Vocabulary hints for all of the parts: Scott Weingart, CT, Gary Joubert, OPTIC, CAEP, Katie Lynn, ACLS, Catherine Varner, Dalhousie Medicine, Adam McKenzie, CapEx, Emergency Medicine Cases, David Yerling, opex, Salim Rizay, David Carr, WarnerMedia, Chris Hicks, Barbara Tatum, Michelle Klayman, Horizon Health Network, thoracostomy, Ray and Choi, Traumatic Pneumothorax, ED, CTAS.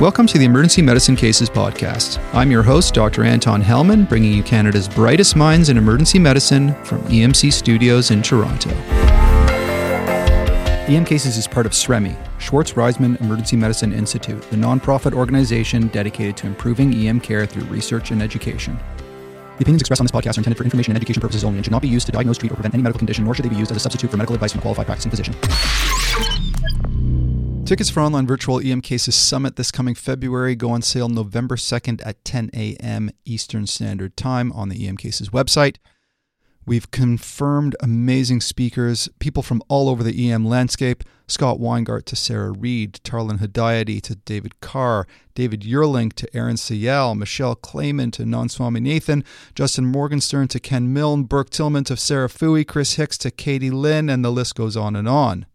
Welcome to the Emergency Medicine Cases podcast. I'm your host, Dr. Anton Helman, bringing you Canada's brightest minds in emergency medicine from EMC Studios in Toronto. EM Cases is part of SREMI, Schwartz-Reisman Emergency Medicine Institute, the nonprofit organization dedicated to improving EM care through research and education. The opinions expressed on this podcast are intended for information and education purposes only and should not be used to diagnose, treat, or prevent any medical condition, nor should they be used as a substitute for medical advice from a qualified practicing physician. Tickets for online virtual EM Cases Summit this coming February go on sale November 2nd at 10 a.m. Eastern Standard Time on the EM Cases website. We've confirmed amazing speakers, people from all over the EM landscape, Scott Weingart to Sarah Reed, Tarlin Hedayati to David Carr, David Yerling to Aaron Sayal, Michelle Klayman to Nan Swaminathan, Justin Morgenstern to Ken Milne, Burke Tillman to Sarah Fui, Chris Hicks to Katie Lynn, and the list goes on and on.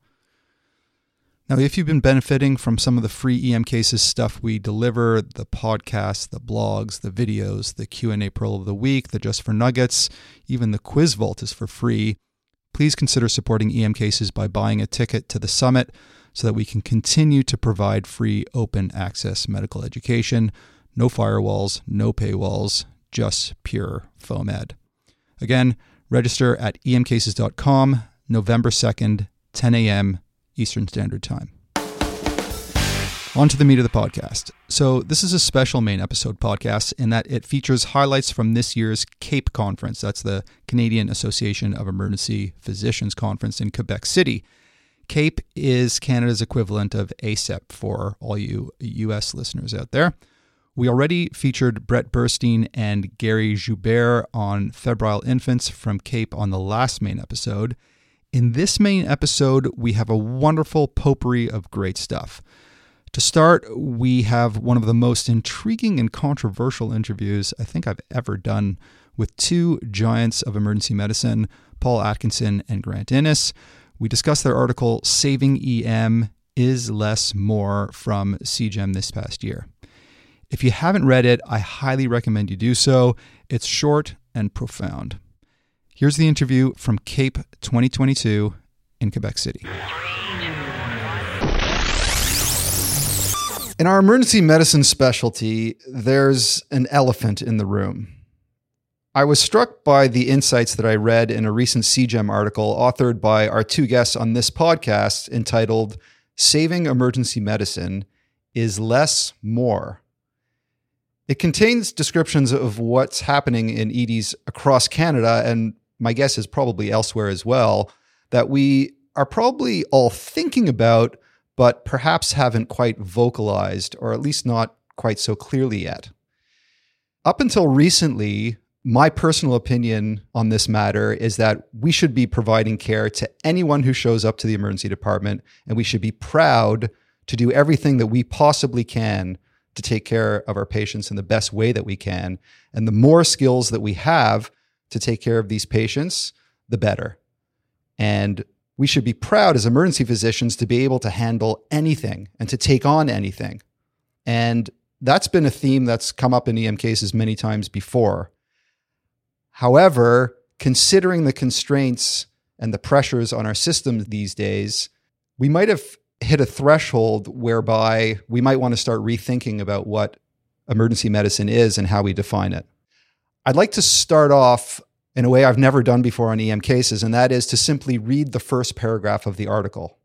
Now, if you've been benefiting from some of the free EM Cases stuff we deliver, the podcasts, the blogs, the videos, the Q&A Pearl of the Week, the Just for Nuggets, even the Quiz Vault is for free, please consider supporting EM Cases by buying a ticket to the summit so that we can continue to provide free open access medical education. No firewalls, no paywalls, just pure FOMED. Again, register at emcases.com, November 2nd, 10 a.m., Eastern Standard Time. On to the meat of the podcast. So this is a special main episode podcast in that it features highlights from this year's CAEP conference. That's the Canadian Association of Emergency Physicians Conference in Quebec City. CAEP is Canada's equivalent of ACEP for all you U.S. listeners out there. We already featured Brett Burstein and Gary Joubert on febrile infants from CAEP on the last main episode. In this main episode, we have a wonderful potpourri of great stuff. To start, we have one of the most intriguing and controversial interviews I think I've ever done with two giants of emergency medicine, Paul Atkinson and Grant Innes. We discussed their article, Saving EM is Less More, from CJEM this past year. If you haven't read it, I highly recommend you do so. It's short and profound. Here's the interview from CAEP 2022 in Quebec City. In our emergency medicine specialty, there's an elephant in the room. I was struck by the insights that I read in a recent CJEM article authored by our two guests on this podcast entitled, Saving Emergency Medicine is Less More. It contains descriptions of what's happening in EDs across Canada, and my guess is probably elsewhere as well, that we are probably all thinking about, but perhaps haven't quite vocalized, or at least not quite so clearly yet. Up until recently, my personal opinion on this matter is that we should be providing care to anyone who shows up to the emergency department, and we should be proud to do everything that we possibly can to take care of our patients in the best way that we can. And the more skills that we have to take care of these patients, the better. And we should be proud as emergency physicians to be able to handle anything and to take on anything. And that's been a theme that's come up in EM Cases many times before. However, considering the constraints and the pressures on our systems these days, we might have hit a threshold whereby we might want to start rethinking about what emergency medicine is and how we define it. I'd like to start off in a way I've never done before on EM Cases, and that is to simply read the first paragraph of the article.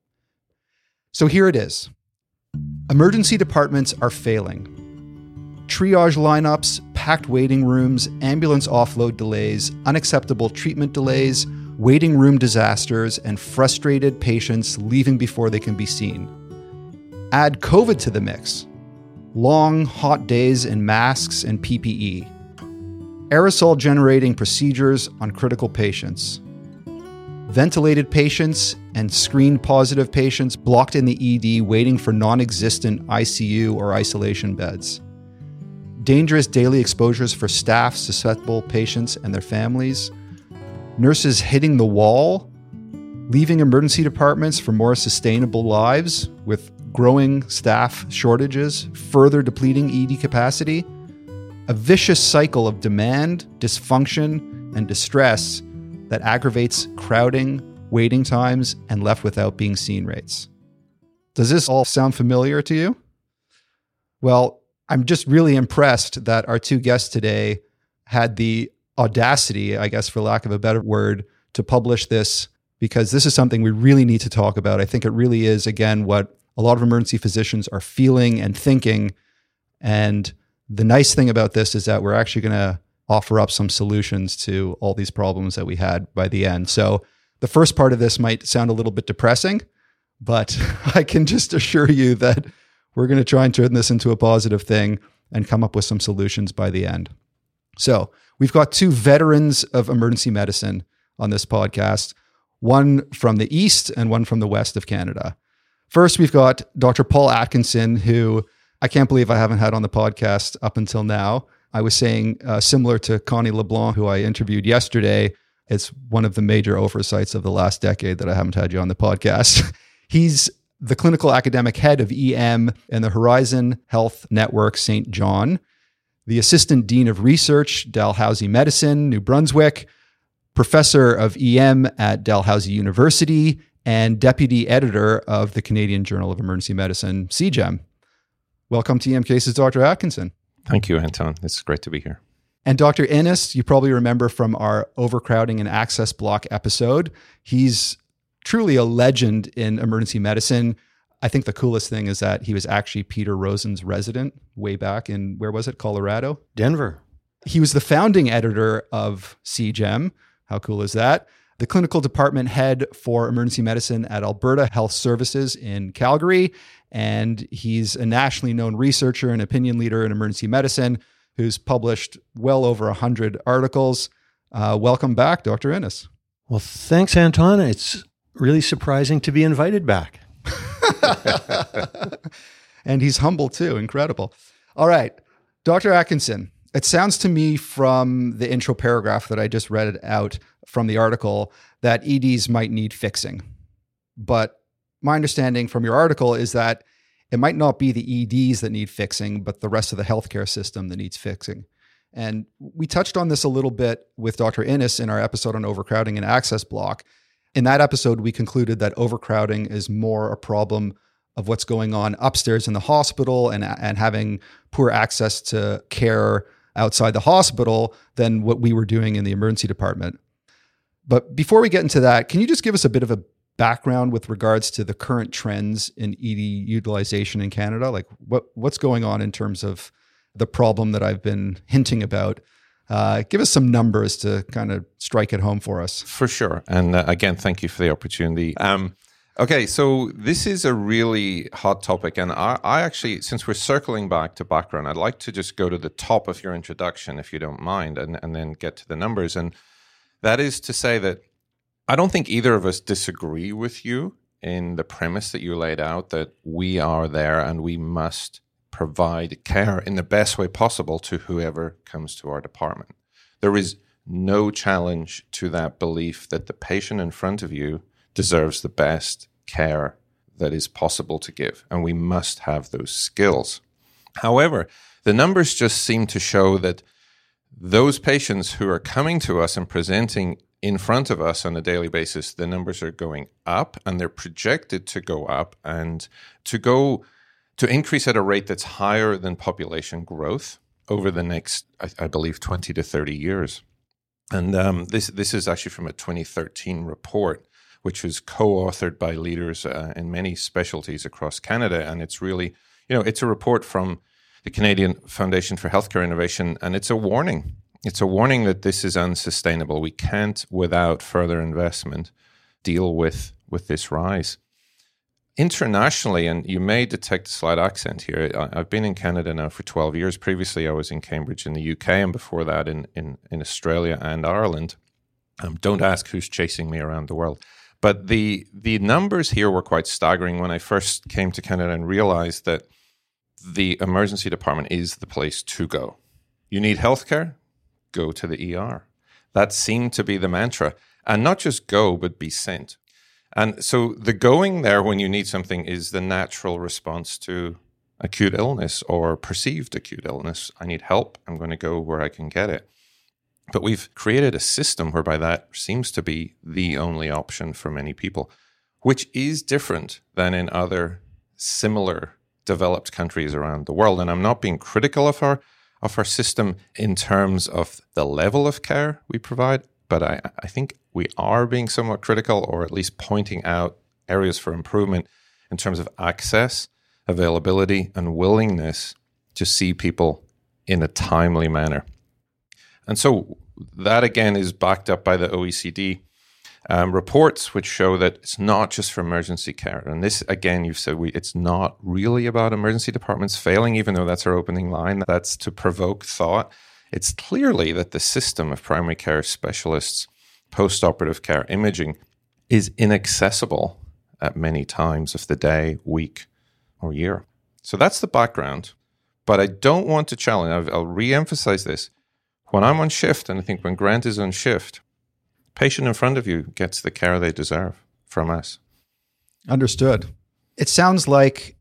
So here it is. Emergency departments are failing. Triage lineups, packed waiting rooms, ambulance offload delays, unacceptable treatment delays, waiting room disasters, and frustrated patients leaving before they can be seen. Add COVID to the mix. Long, hot days in masks and PPE. Aerosol-generating procedures on critical patients. Ventilated patients and screen-positive patients blocked in the ED waiting for non-existent ICU or isolation beds. Dangerous daily exposures for staff, susceptible patients, and their families. Nurses hitting the wall, leaving emergency departments for more sustainable lives with growing staff shortages, further depleting ED capacity, a vicious cycle of demand, dysfunction, and distress that aggravates crowding, waiting times, and left without being seen rates. Does this all sound familiar to you? Well, I'm just really impressed that our two guests today had the audacity, I guess, for lack of a better word, to publish this, because this is something we really need to talk about. I think it really is, again, what a lot of emergency physicians are feeling and thinking. And the nice thing about this is that we're actually going to offer up some solutions to all these problems that we had by the end. So the first part of this might sound a little bit depressing, but I can just assure you that we're going to try and turn this into a positive thing and come up with some solutions by the end. So we've got two veterans of emergency medicine on this podcast, one from the East and one from the West of Canada. First, we've got Dr. Paul Atkinson, who I can't believe I haven't had on the podcast up until now. I was saying, similar to Connie LeBlanc, who I interviewed yesterday, it's one of the major oversights of the last decade that I haven't had you on the podcast. He's the clinical academic head of EM and the Horizon Health Network, St. John, the assistant dean of research, Dalhousie Medicine, New Brunswick, professor of EM at Dalhousie University, and deputy editor of the Canadian Journal of Emergency Medicine, CJEM. Welcome to EM Cases, Dr. Atkinson. Thank you, Anton. It's great to be here. And Dr. Innes, you probably remember from our overcrowding and access block episode. He's truly a legend in emergency medicine. I think the coolest thing is that he was actually Peter Rosen's resident way back in, where was it, Colorado? Denver. He was the founding editor of CJEM. How cool is that? The clinical department head for emergency medicine at Alberta Health Services in Calgary. And he's a nationally known researcher and opinion leader in emergency medicine who's published well over 100 articles. Welcome back, Dr. Innes. Well, thanks, Anton. It's really surprising to be invited back. And he's humble too. Incredible. All right, Dr. Atkinson, it sounds to me from the intro paragraph that I just read out from the article that EDs might need fixing. But my understanding from your article is that it might not be the EDs that need fixing, but the rest of the healthcare system that needs fixing. And we touched on this a little bit with Dr. Innes in our episode on overcrowding and access block. In that episode, we concluded that overcrowding is more a problem of what's going on upstairs in the hospital and having poor access to care outside the hospital than what we were doing in the emergency department. But before we get into that, can you just give us a bit of a background with regards to the current trends in ED utilization in Canada? Like what's going on in terms of the problem that I've been hinting about? Give us some numbers to kind of strike it home for us. For sure. And again, thank you for the opportunity. Okay, so this is a really hot topic. And I actually, since we're circling back to background, I'd like to just go to the top of your introduction, if you don't mind, and then get to the numbers. And that is to say that I don't think either of us disagree with you in the premise that you laid out, that we are there and we must provide care in the best way possible to whoever comes to our department. There is no challenge to that belief that the patient in front of you deserves the best care that is possible to give, and we must have those skills. However, the numbers just seem to show that those patients who are coming to us and presenting in front of us on a daily basis, the numbers are going up, and they're projected to go up and to increase at a rate that's higher than population growth over the next, I believe, 20 to 30 years. And this is actually from a 2013 report, which was co-authored by leaders in many specialties across Canada. And it's really, it's a report from the Canadian Foundation for Healthcare Innovation, and it's a warning. It's a warning that this is unsustainable. We can't, without further investment, deal with this rise. Internationally, and you may detect a slight accent here, I've been in Canada now for 12 years. Previously, I was in Cambridge in the UK, and before that in Australia and Ireland. Don't ask who's chasing me around the world. But the numbers here were quite staggering when I first came to Canada and realized that the emergency department is the place to go. You need healthcare? Go to the ER. That seemed to be the mantra. And not just go, but be sent. And so the going there when you need something is the natural response to acute illness or perceived acute illness. I need help. I'm going to go where I can get it. But we've created a system whereby that seems to be the only option for many people, which is different than in other similar developed countries around the world. And I'm not being critical of our system in terms of the level of care we provide, but I think we are being somewhat critical, or at least pointing out areas for improvement in terms of access, availability, and willingness to see people in a timely manner. And so that, again, is backed up by the OECD reports, which show that it's not just for emergency care. And this, again, you've said it's not really about emergency departments failing, even though that's our opening line. That's to provoke thought. It's clearly that the system of primary care specialists, post-operative care, imaging is inaccessible at many times of the day, week, or year. So that's the background. But I don't want to challenge, I'll re-emphasize this. When I'm on shift, and I think when Grant is on shift, patient in front of you gets the care they deserve from us. Understood. It sounds like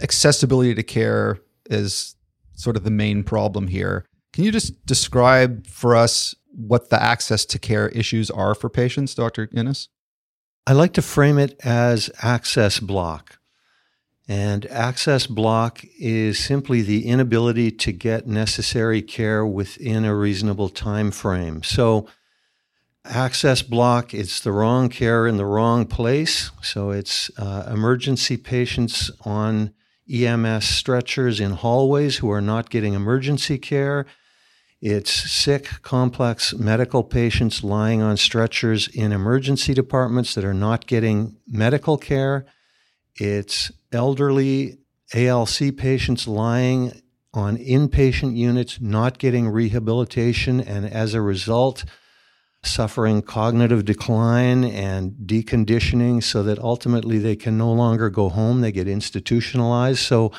accessibility to care is sort of the main problem here. Can you just describe for us what the access to care issues are for patients, Dr. Innes? I like to frame it as access block. And access block is simply the inability to get necessary care within a reasonable time frame. So access block, it's the wrong care in the wrong place. So it's emergency patients on EMS stretchers in hallways who are not getting emergency care. It's sick, complex medical patients lying on stretchers in emergency departments that are not getting medical care. It's elderly ALC patients lying on inpatient units, not getting rehabilitation, and as a result, suffering cognitive decline and deconditioning so that ultimately they can no longer go home. They get institutionalized. So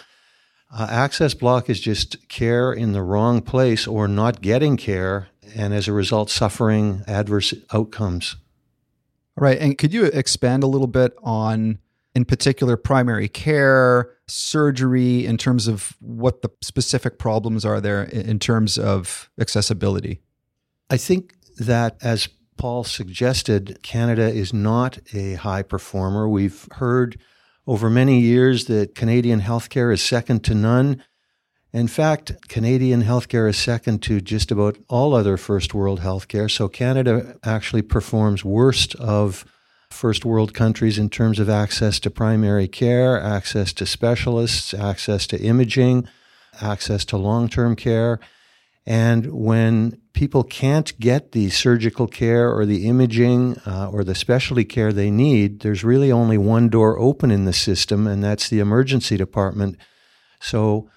access block is just care in the wrong place or not getting care, and as a result, suffering adverse outcomes. All right. And could you expand a little bit on, in particular, primary care, surgery, in terms of what the specific problems are there in terms of accessibility? I think that, as Paul suggested, Canada is not a high performer. We've heard over many years that Canadian healthcare is second to none. In fact, Canadian healthcare is second to just about all other first world healthcare. So Canada actually performs worst of first world countries in terms of access to primary care, access to specialists, access to imaging, access to long-term care. And when people can't get the surgical care or the imaging or the specialty care they need, there's really only one door open in the system, and that's the emergency department. So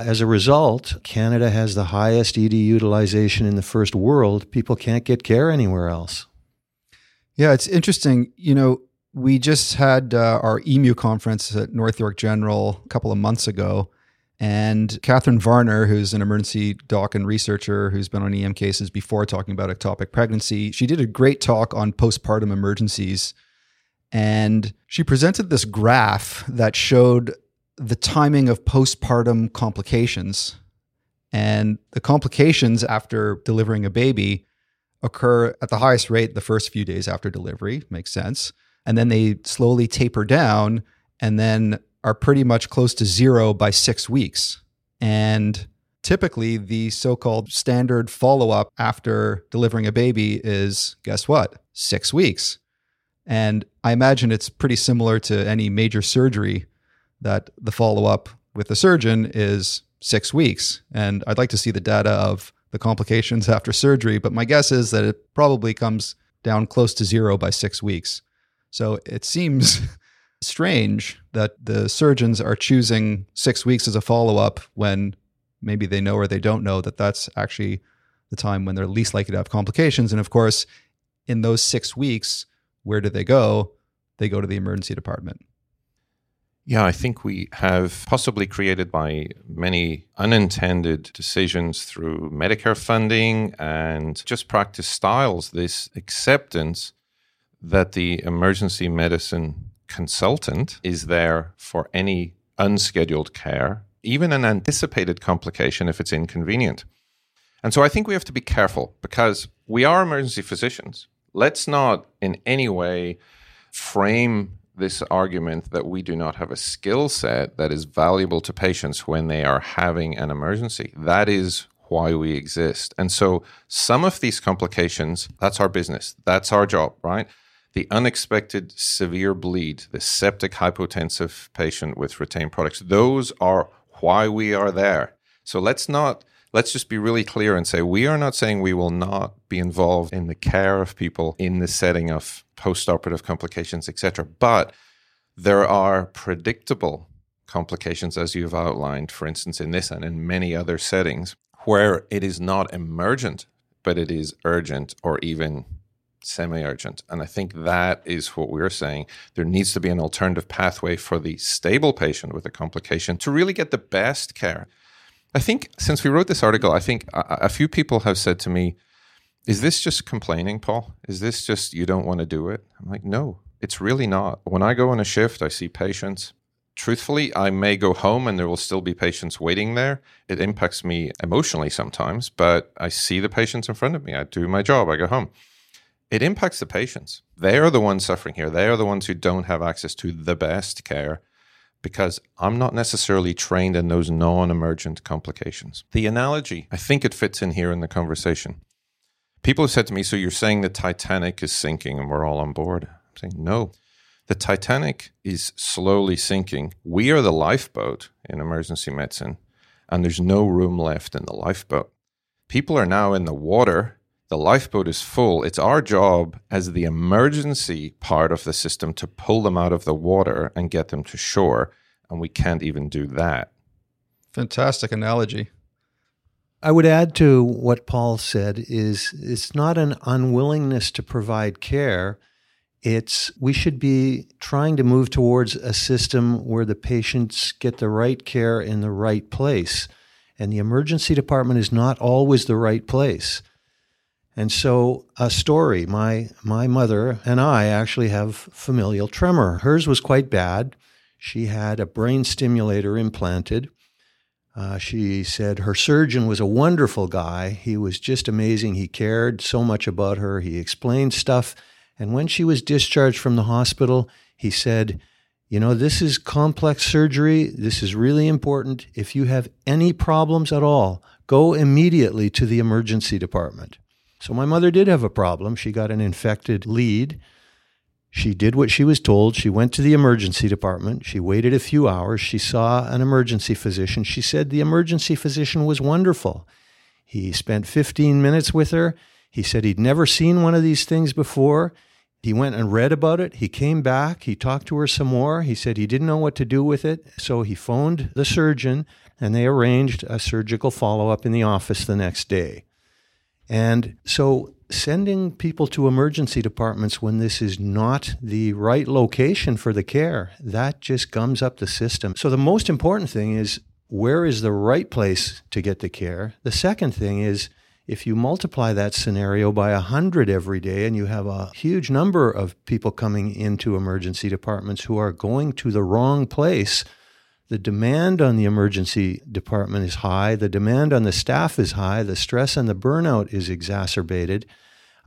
as a result, Canada has the highest ED utilization in the first world. People can't get care anywhere else. Yeah, it's interesting. You know, we just had our EMU conference at North York General a couple of months ago, and Catherine Varner, who's an emergency doc and researcher who's been on EM cases before talking about ectopic pregnancy, she did a great talk on postpartum emergencies. And she presented this graph that showed the timing of postpartum complications. And the complications after delivering a baby occur at the highest rate the first few days after delivery, makes sense. And then they slowly taper down and then are pretty much close to zero by 6 weeks. And typically the so-called standard follow-up after delivering a baby is, guess what, 6 weeks. And I imagine it's pretty similar to any major surgery, that the follow-up with the surgeon is 6 weeks. And I'd like to see the data of the complications after surgery, but my guess is that it probably comes down close to zero by 6 weeks. So it seems strange that the surgeons are choosing 6 weeks as a follow-up when maybe they know or they don't know that that's actually the time when they're least likely to have complications. And of course, in those 6 weeks, where do they go? They go to the emergency department. Yeah, I think we have possibly created by many unintended decisions through Medicare funding and just practice styles, this acceptance that the emergency medicine consultant is there for any unscheduled care, even an anticipated complication if it's inconvenient. And so I think we have to be careful because we are emergency physicians. Let's not in any way frame this argument that we do not have a skill set that is valuable to patients when they are having an emergency. That is why we exist. And so some of these complications, that's our business. That's our job, right? The unexpected severe bleed, the septic hypotensive patient with retained products, those are why we are there. So let's just be really clear and say we are not saying we will not be involved in the care of people in the setting of post-operative complications, etc. But there are predictable complications, as you've outlined, for instance, in this and in many other settings, where it is not emergent, but it is urgent or even semi-urgent. And I think that is what we're saying. There needs to be an alternative pathway for the stable patient with a complication to really get the best care. I think since we wrote this article, I think a few people have said to me, is this just complaining, Paul? Is this just you don't want to do it? I'm like, no, it's really not. When I go on a shift, I see patients. Truthfully, I may go home and there will still be patients waiting there. It impacts me emotionally sometimes, but I see the patients in front of me. I do my job. I go home. It impacts the patients. They are the ones suffering here. They are the ones who don't have access to the best care because I'm not necessarily trained in those non-emergent complications. The analogy, I think it fits in here in the conversation. People have said to me, so you're saying the Titanic is sinking and we're all on board. I'm saying, no. The Titanic is slowly sinking. We are the lifeboat in emergency medicine, and there's no room left in the lifeboat. People are now in the water. The lifeboat is full. It's our job as the emergency part of the system to pull them out of the water and get them to shore, and we can't even do that. Fantastic analogy. I would add to what Paul said is it's not an unwillingness to provide care. It's we should be trying to move towards a system where the patients get the right care in the right place. And the emergency department is not always the right place. And so a story, my mother and I actually have familial tremor. Hers was quite bad. She had a brain stimulator implanted. She said her surgeon was a wonderful guy. He was just amazing. He cared so much about her. He explained stuff. And when she was discharged from the hospital, he said, you know, this is complex surgery. This is really important. If you have any problems at all, go immediately to the emergency department. So my mother did have a problem. She got an infected lead. She did what she was told. She went to the emergency department. She waited a few hours. She saw an emergency physician. She said the emergency physician was wonderful. He spent 15 minutes with her. He said he'd never seen one of these things before. He went and read about it. He came back. He talked to her some more. He said he didn't know what to do with it. So he phoned the surgeon, and they arranged a surgical follow-up in the office the next day. And so sending people to emergency departments when this is not the right location for the care, that just gums up the system. So the most important thing is, where is the right place to get the care? The second thing is, if you multiply that scenario by 100 every day and you have a huge number of people coming into emergency departments who are going to the wrong place, the demand on the emergency department is high, the demand on the staff is high, the stress and the burnout is exacerbated.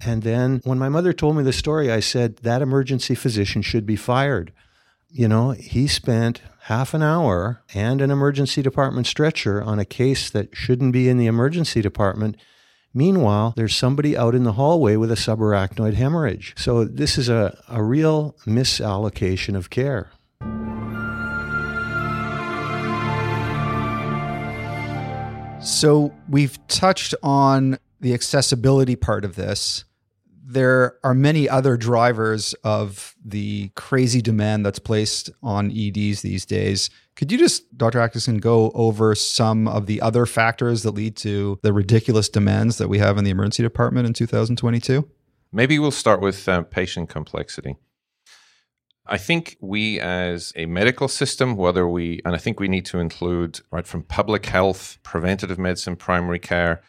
And then when my mother told me the story, I said, that emergency physician should be fired. You know, he spent half an hour and an emergency department stretcher on a case that shouldn't be in the emergency department. Meanwhile, there's somebody out in the hallway with a subarachnoid hemorrhage. So this is a real misallocation of care. So we've touched on the accessibility part of this. There are many other drivers of the crazy demand that's placed on EDs these days. Could you just, Dr. Atkinson, go over some of the other factors that lead to the ridiculous demands that we have in the emergency department in 2022? Maybe we'll start with patient complexity. I think we as a medical system, and I think we need to include right from public health, preventative medicine, primary care,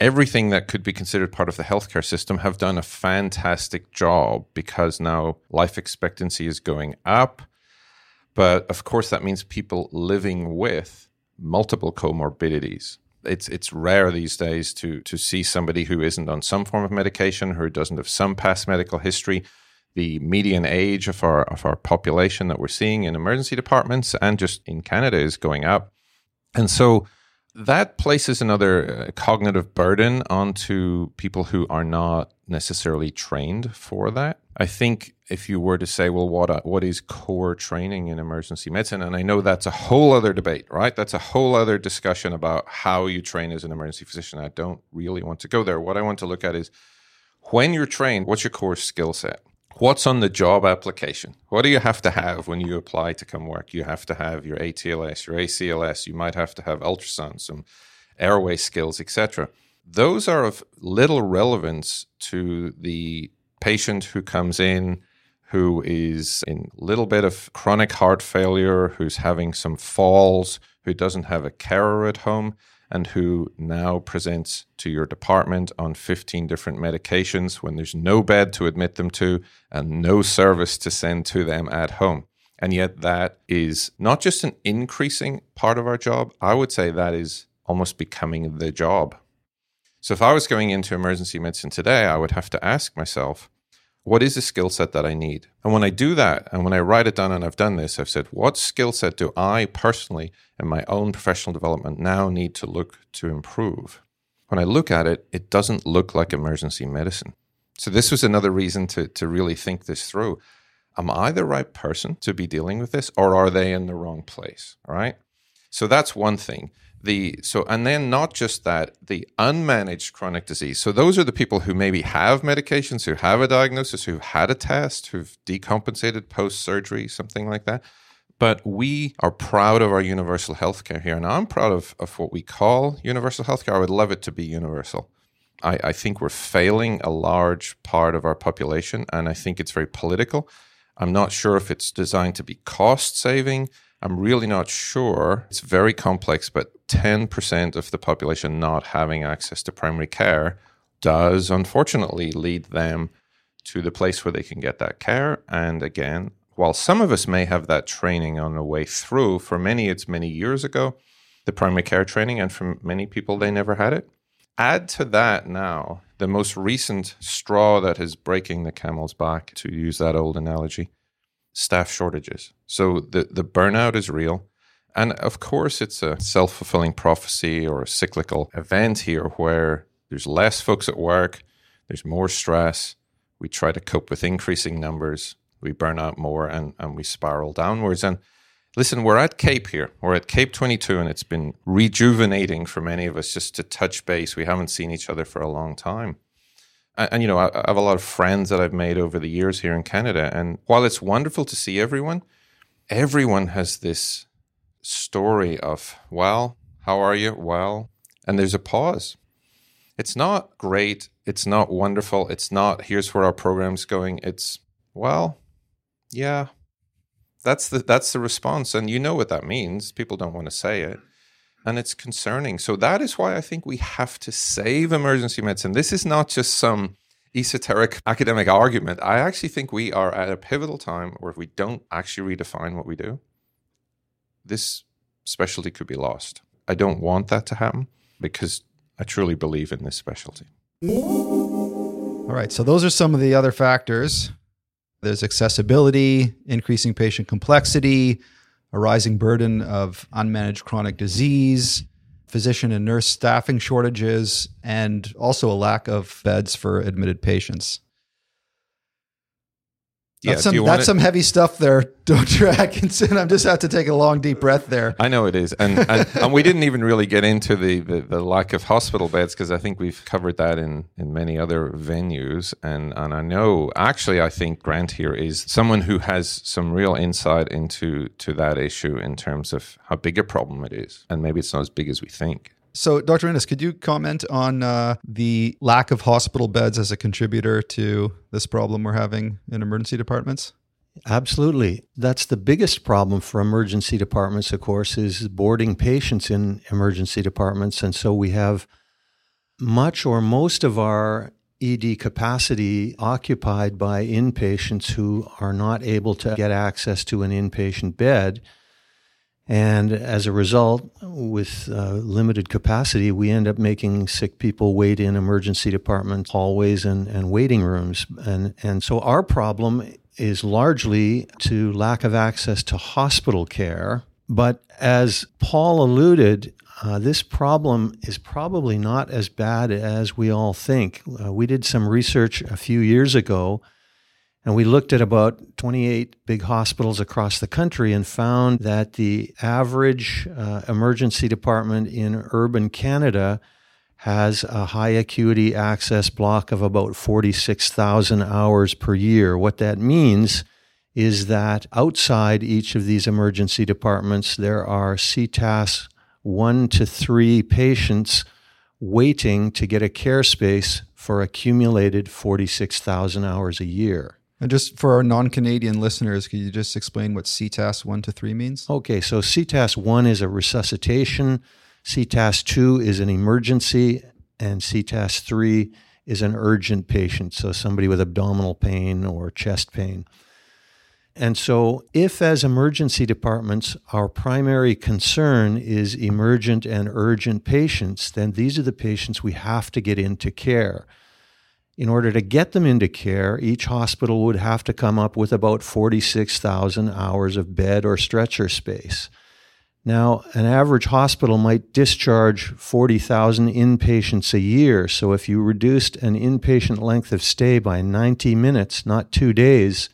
everything that could be considered part of the healthcare system have done a fantastic job because now life expectancy is going up. But of course, that means people living with multiple comorbidities. It's rare these days to see somebody who isn't on some form of medication, who doesn't have some past medical history. the median age of our population that we're seeing in emergency departments and just in Canada is going up. And so that places another cognitive burden onto people who are not necessarily trained for that. I think if you were to say, well, what is core training in emergency medicine? And I know that's a whole other debate, right? That's a whole other discussion about how you train as an emergency physician. I don't really want to go there. What I want to look at is when you're trained, what's your core skill set? What's on the job application? What do you have to have when you apply to come work? You have to have your ATLS, your ACLS. You might have to have ultrasound, some airway skills, etc. Those are of little relevance to the patient who comes in, who is in a little bit of chronic heart failure, who's having some falls, who doesn't have a carer at home, and who now presents to your department on 15 different medications when there's no bed to admit them to and no service to send to them at home. And yet that is not just an increasing part of our job. I would say that is almost becoming the job. So if I was going into emergency medicine today, I would have to ask myself, what is the skill set that I need? And when I do that, and when I write it down and I've done this, I've said, what skill set do I personally in my own professional development now need to look to improve? When I look at it, it doesn't look like emergency medicine. So this was another reason to really think this through. Am I the right person to be dealing with this, or are they in the wrong place? All right. So that's one thing. And then not just that, the unmanaged chronic disease. So those are the people who maybe have medications, who have a diagnosis, who've had a test, who've decompensated post-surgery, something like that. But we are proud of our universal healthcare here. And I'm proud of what we call universal healthcare. I would love it to be universal. I think we're failing a large part of our population, and I think it's very political. I'm not sure if it's designed to be cost-saving. I'm really not sure. It's very complex, but 10% of the population not having access to primary care does unfortunately lead them to the place where they can get that care. And again, while some of us may have that training on the way through, for many, it's many years ago, the primary care training, and for many people, they never had it. Add to that now the most recent straw that is breaking the camel's back, to use that old analogy. Staff shortages. So the burnout is real. And of course, it's a self-fulfilling prophecy or a cyclical event here where there's less folks at work, there's more stress, we try to cope with increasing numbers, we burn out more, and we spiral downwards. And listen, we're at CAEP here. We're at CAEP 22, and it's been rejuvenating for many of us just to touch base. We haven't seen each other for a long time. And, you know, I have a lot of friends that I've made over the years here in Canada. And while it's wonderful to see everyone, everyone has this story of, well, how are you? Well, and there's a pause. It's not great. It's not wonderful. It's not, here's where our program's going. It's, well, yeah, that's the response. And you know what that means. People don't want to say it. And it's concerning. So that is why I think we have to save emergency medicine. This is not just some esoteric academic argument. I actually think we are at a pivotal time where if we don't actually redefine what we do, this specialty could be lost. I don't want that to happen because I truly believe in this specialty. All right. So those are some of the other factors. There's accessibility, increasing patient complexity, a rising burden of unmanaged chronic disease, physician and nurse staffing shortages, and also a lack of beds for admitted patients. Yeah, that's some heavy stuff there, Dr. Atkinson. I just have to take a long, deep breath there. I know it is. And we didn't even really get into the lack of hospital beds because I think we've covered that in many other venues. And I know, actually, I think Grant here is someone who has some real insight into that issue in terms of how big a problem it is. And maybe it's not as big as we think. So, Dr. Innes, could you comment on the lack of hospital beds as a contributor to this problem we're having in emergency departments? Absolutely. That's the biggest problem for emergency departments, of course, is boarding patients in emergency departments. And so we have much or most of our ED capacity occupied by inpatients who are not able to get access to an inpatient bed. And as a result, with limited capacity, we end up making sick people wait in emergency department hallways and waiting rooms. And so our problem is largely to lack of access to hospital care. But as Paul alluded, this problem is probably not as bad as we all think. We did some research a few years ago, and we looked at about 28 big hospitals across the country and found that the average emergency department in urban Canada has a high acuity access block of about 46,000 hours per year. What that means is that outside each of these emergency departments, there are CTAS 1 to 3 patients waiting to get a care space for accumulated 46,000 hours a year. And just for our non-Canadian listeners, could you just explain what CTAS 1 to 3 means? Okay, so CTAS 1 is a resuscitation, CTAS 2 is an emergency, and CTAS 3 is an urgent patient, so somebody with abdominal pain or chest pain. And so if, as emergency departments, our primary concern is emergent and urgent patients, then these are the patients we have to get into care. In order to get them into care, each hospital would have to come up with about 46,000 hours of bed or stretcher space. Now, an average hospital might discharge 40,000 inpatients a year. So if you reduced an inpatient length of stay by 90 minutes, not 2 days,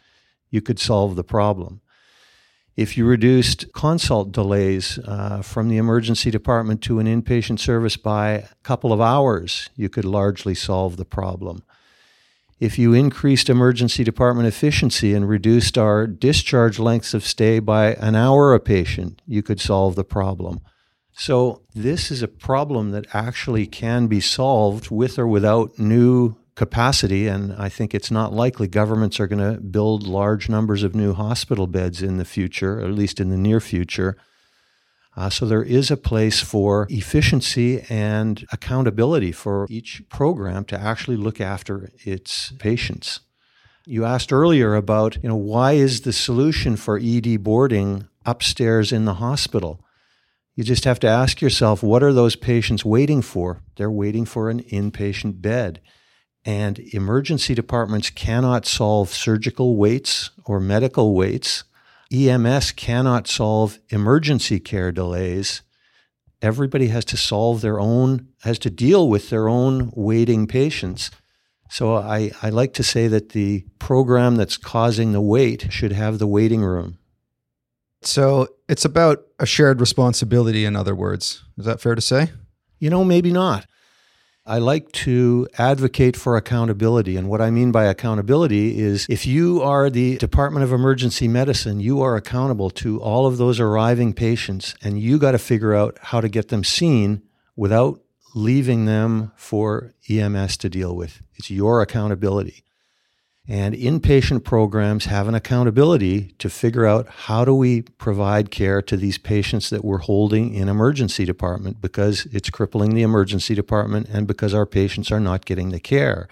you could solve the problem. If you reduced consult delays from the emergency department to an inpatient service by a couple of hours, you could largely solve the problem. If you increased emergency department efficiency and reduced our discharge lengths of stay by an hour a patient, you could solve the problem. So this is a problem that actually can be solved with or without new capacity, and I think it's not likely governments are going to build large numbers of new hospital beds in the future, or at least in the near future. So there is a place for efficiency and accountability for each program to actually look after its patients. You asked earlier about, why is the solution for ED boarding upstairs in the hospital? You just have to ask yourself, what are those patients waiting for? They're waiting for an inpatient bed. And emergency departments cannot solve surgical waits or medical waits. EMS cannot solve emergency care delays. Everybody has to solve their own, has to deal with their own waiting patients. So I like to say that the program that's causing the wait should have the waiting room. So it's about a shared responsibility, in other words. Is that fair to say? Maybe not. I like to advocate for accountability. And what I mean by accountability is if you are the Department of Emergency Medicine, you are accountable to all of those arriving patients, and you got to figure out how to get them seen without leaving them for EMS to deal with. It's your accountability. And inpatient programs have an accountability to figure out how do we provide care to these patients that we're holding in emergency department, because it's crippling the emergency department and because our patients are not getting the care.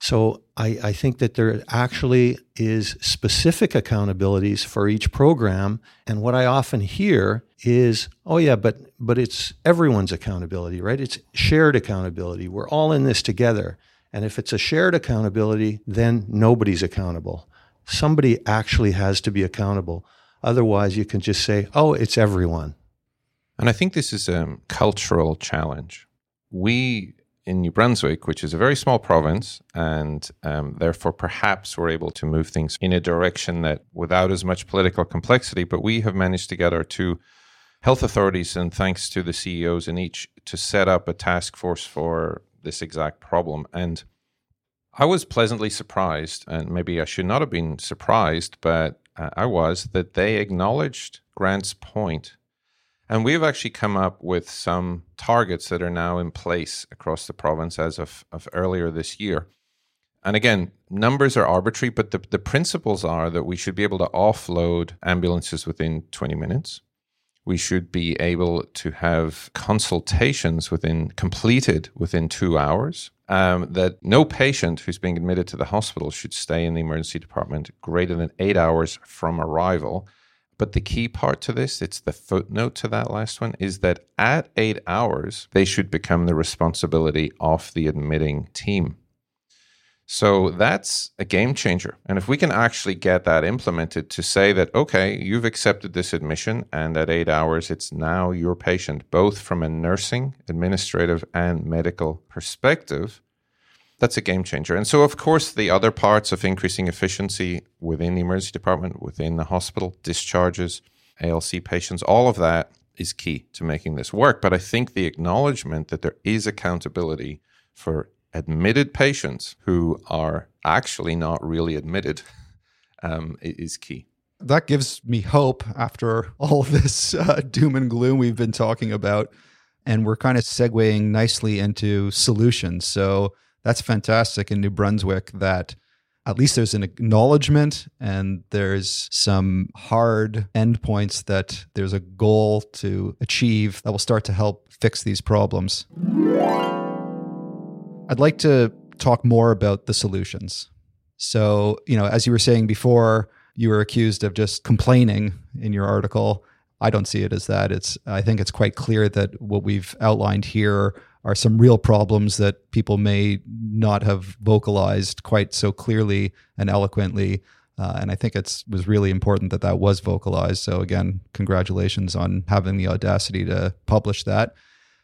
So I think that there actually is specific accountabilities for each program. And what I often hear is, but it's everyone's accountability, right? It's shared accountability. We're all in this together. And if it's a shared accountability, then nobody's accountable. Somebody actually has to be accountable. Otherwise, you can just say, it's everyone. And I think this is a cultural challenge. We in New Brunswick, which is a very small province, and therefore perhaps we're able to move things in a direction that without as much political complexity, but we have managed to get our two health authorities, and thanks to the CEOs in each, to set up a task force for this exact problem. And I was pleasantly surprised, and maybe I should not have been surprised, but I was, that they acknowledged Grant's point. And we've actually come up with some targets that are now in place across the province as of earlier this year. And again, numbers are arbitrary, but the principles are that we should be able to offload ambulances within 20 minutes. We should be able to have consultations completed within 2 hours, that no patient who's being admitted to the hospital should stay in the emergency department greater than 8 hours from arrival, But the key part to this, it's the footnote to that last one, is that at 8 hours, they should become the responsibility of the admitting team. So that's a game changer. And if we can actually get that implemented to say that, okay, you've accepted this admission, and at 8 hours, it's now your patient, both from a nursing, administrative, and medical perspective, that's a game changer. And so, of course, the other parts of increasing efficiency within the emergency department, within the hospital, discharges, ALC patients, all of that is key to making this work. But I think the acknowledgement that there is accountability for admitted patients who are actually not really admitted is key. That gives me hope after all of this doom and gloom we've been talking about. And we're kind of segueing nicely into solutions. So that's fantastic in New Brunswick that at least there's an acknowledgement and there's some hard endpoints that there's a goal to achieve that will start to help fix these problems. I'd like to talk more about the solutions. So, as you were saying before, you were accused of just complaining in your article. I don't see it as that. I think it's quite clear that what we've outlined here are some real problems that people may not have vocalized quite so clearly and eloquently. And I think it was really important that that was vocalized. So again, congratulations on having the audacity to publish that.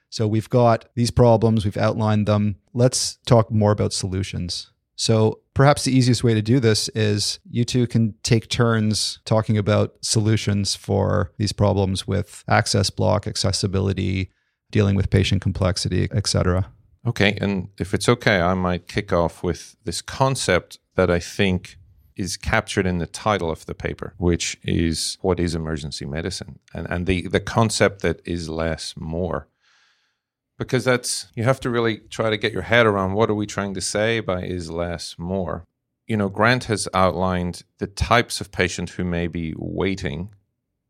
So we've got these problems, we've outlined them. Let's talk more about solutions. So perhaps the easiest way to do this is you two can take turns talking about solutions for these problems with access block, accessibility, dealing with patient complexity, etc. Okay, and if it's okay, I might kick off with this concept that I think is captured in the title of the paper, which is what is emergency medicine? And the concept that is less more. Because you have to really try to get your head around what are we trying to say by is less more. Grant has outlined the types of patient who may be waiting,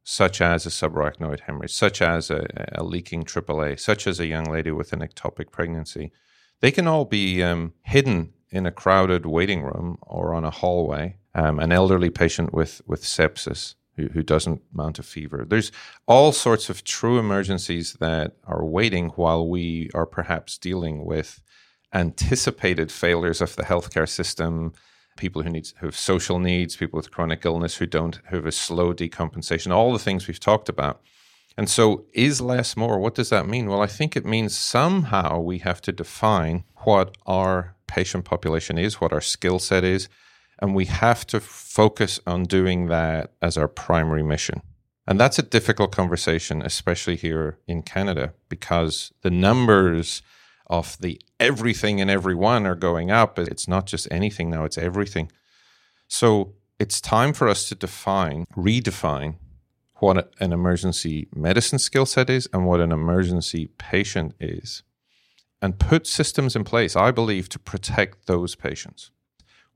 such as a subarachnoid hemorrhage, such as a leaking AAA, such as a young lady with an ectopic pregnancy. They can all be hidden in a crowded waiting room or on a hallway, an elderly patient with sepsis who doesn't mount a fever. There's all sorts of true emergencies that are waiting while we are perhaps dealing with anticipated failures of the healthcare system, people who have social needs, people with chronic illness who don't have a slow decompensation, all the things we've talked about. And so is less more? What does that mean? Well, I think it means somehow we have to define what our patient population is, what our skill set is, and we have to focus on doing that as our primary mission. And that's a difficult conversation, especially here in Canada, because the numbers of the everything and everyone are going up. It's not just anything now, it's everything. So it's time for us to redefine what an emergency medicine skill set is and what an emergency patient is, and put systems in place, I believe, to protect those patients.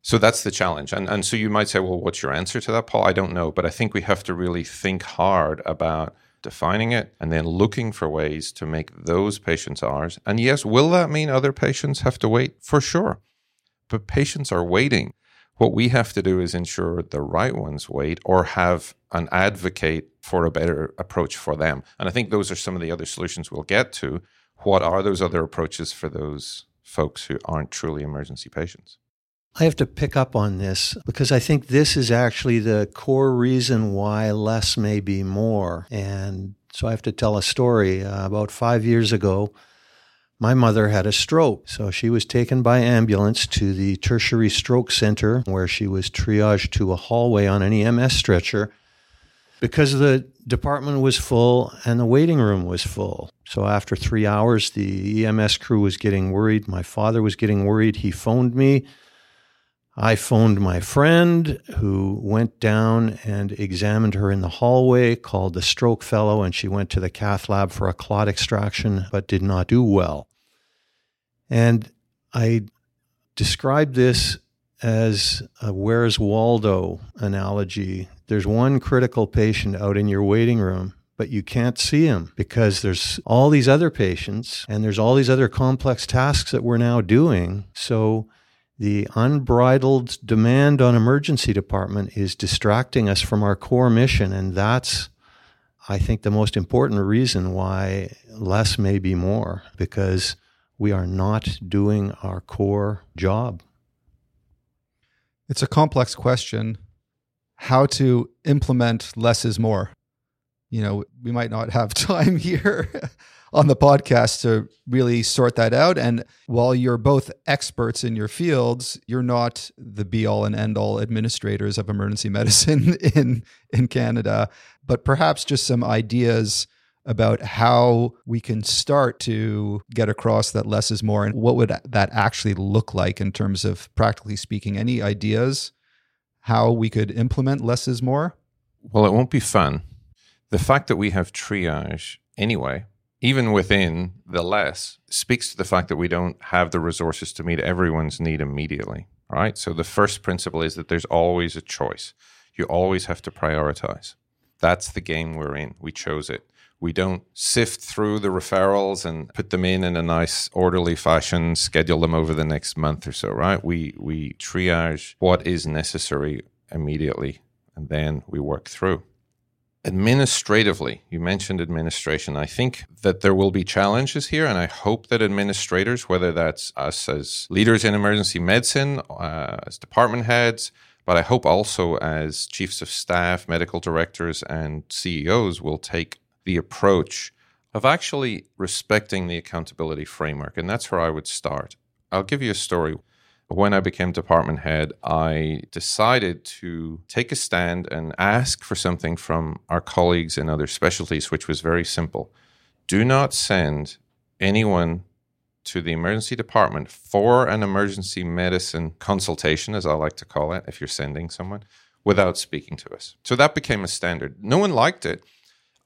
So that's the challenge. And so you might say, well, what's your answer to that, Paul? I don't know, but I think we have to really think hard about defining it and then looking for ways to make those patients ours. And yes, will that mean other patients have to wait? For sure. But patients are waiting. What we have to do is ensure the right ones wait or have an advocate for a better approach for them. And I think those are some of the other solutions we'll get to. What are those other approaches for those folks who aren't truly emergency patients? I have to pick up on this because I think this is actually the core reason why less may be more. And so I have to tell a story. About 5 years ago, my mother had a stroke. So she was taken by ambulance to the tertiary stroke center where she was triaged to a hallway on an EMS stretcher because the department was full and the waiting room was full. So after 3 hours, the EMS crew was getting worried. My father was getting worried. He phoned me. I phoned my friend who went down and examined her in the hallway, called the stroke fellow, and she went to the cath lab for a clot extraction, but did not do well. And I described this as a Where's Waldo analogy. There's one critical patient out in your waiting room, but you can't see him because there's all these other patients and there's all these other complex tasks that we're now doing. So The unbridled demand on emergency department is distracting us from our core mission, and that's, I think, the most important reason why less may be more, because we are not doing our core job. It's a complex question, how to implement less is more. You know, we might not have time here on the podcast to really sort that out. And while you're both experts in your fields, you're not the be-all and end-all administrators of emergency medicine in Canada. But perhaps just some ideas about how we can start to get across that less is more, and what would that actually look like in terms of, practically speaking, any ideas how we could implement less is more? Well, it won't be fun. The fact that we have triage anyway, even within the less, speaks to the fact that we don't have the resources to meet everyone's need immediately, right? So the first principle is that there's always a choice. You always have to prioritize. That's the game we're in. We chose it. We don't sift through the referrals and put them in a nice orderly fashion, schedule them over the next month or so, right? We triage what is necessary immediately, and then we work through. Administratively, you mentioned administration. I think that there will be challenges here, and I hope that administrators, whether that's us as leaders in emergency medicine, as department heads, but I hope also as chiefs of staff, medical directors, and CEOs, will take the approach of actually respecting the accountability framework. And that's where I would start. I'll give you a story. When I became department head, I decided to take a stand and ask for something from our colleagues in other specialties, which was very simple. Do not send anyone to the emergency department for an emergency medicine consultation, as I like to call it, if you're sending someone, without speaking to us. So that became a standard. No one liked it.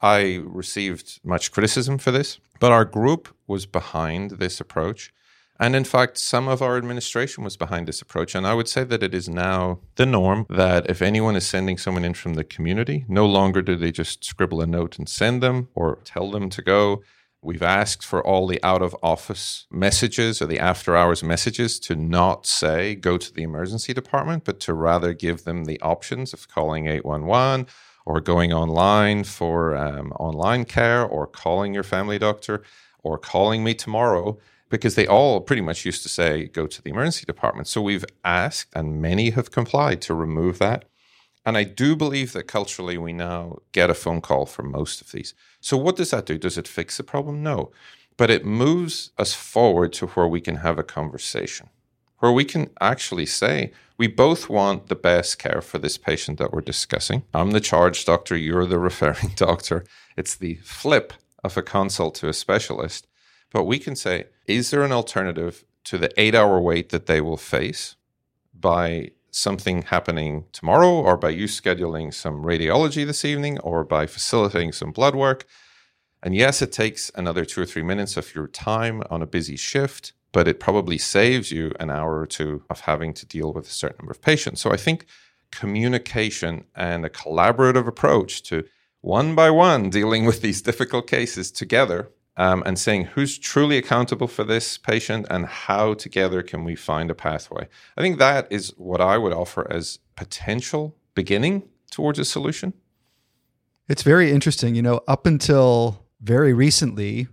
I received much criticism for this, but our group was behind this approach. And in fact, some of our administration was behind this approach. And I would say that it is now the norm that if anyone is sending someone in from the community, no longer do they just scribble a note and send them or tell them to go. We've asked for all the out-of-office messages or the after-hours messages to not say go to the emergency department, but to rather give them the options of calling 811 or going online for online care, or calling your family doctor, or calling me tomorrow, because they all pretty much used to say, go to the emergency department. So we've asked, and many have complied, to remove that. And I do believe that culturally we now get a phone call for most of these. So what does that do? Does it fix the problem? No. But it moves us forward to where we can have a conversation, where we can actually say, we both want the best care for this patient that we're discussing. I'm the charge doctor, you're the referring doctor. It's the flip of a consult to a specialist. But we can say, is there an alternative to the 8-hour wait that they will face by something happening tomorrow, or by you scheduling some radiology this evening, or by facilitating some blood work? And yes, it takes another 2 or 3 minutes of your time on a busy shift, but it probably saves you an hour or two of having to deal with a certain number of patients. So I think communication and a collaborative approach to one by one dealing with these difficult cases together, and saying who's truly accountable for this patient and how together can we find a pathway. I think that is what I would offer as potential beginning towards a solution. It's very interesting. You know, up until very recently,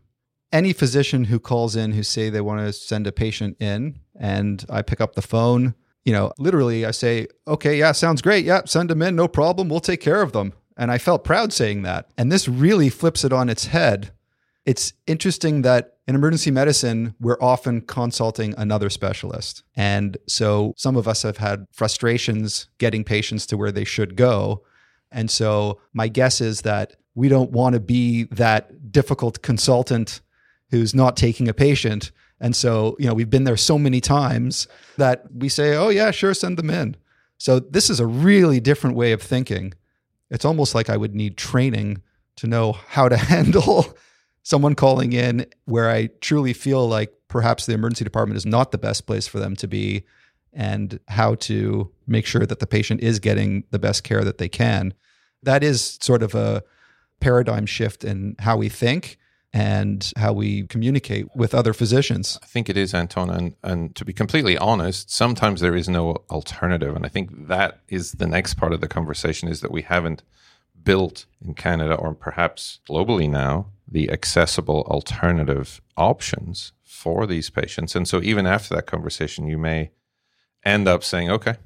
any physician who calls in who say they want to send a patient in, and I pick up the phone, you know, literally I say, okay, yeah, sounds great. Yeah, send them in. No problem. We'll take care of them. And I felt proud saying that. And this really flips it on its head. It's interesting that in emergency medicine, we're often consulting another specialist. And so some of us have had frustrations getting patients to where they should go. And so my guess is that we don't want to be that difficult consultant who's not taking a patient. And so, you know, we've been there so many times that we say, oh yeah, sure, send them in. So this is a really different way of thinking. It's almost like I would need training to know how to handle someone calling in, where I truly feel like perhaps the emergency department is not the best place for them to be, and how to make sure that the patient is getting the best care that they can. That is sort of a paradigm shift in how we think. and how we communicate with other physicians. I think it is, Anton. And to be completely honest, sometimes there is no alternative. And I think that is the next part of the conversation, is that we haven't built in Canada, or perhaps globally now, the accessible alternative options for these patients. And so even after that conversation, you may end up saying, okay,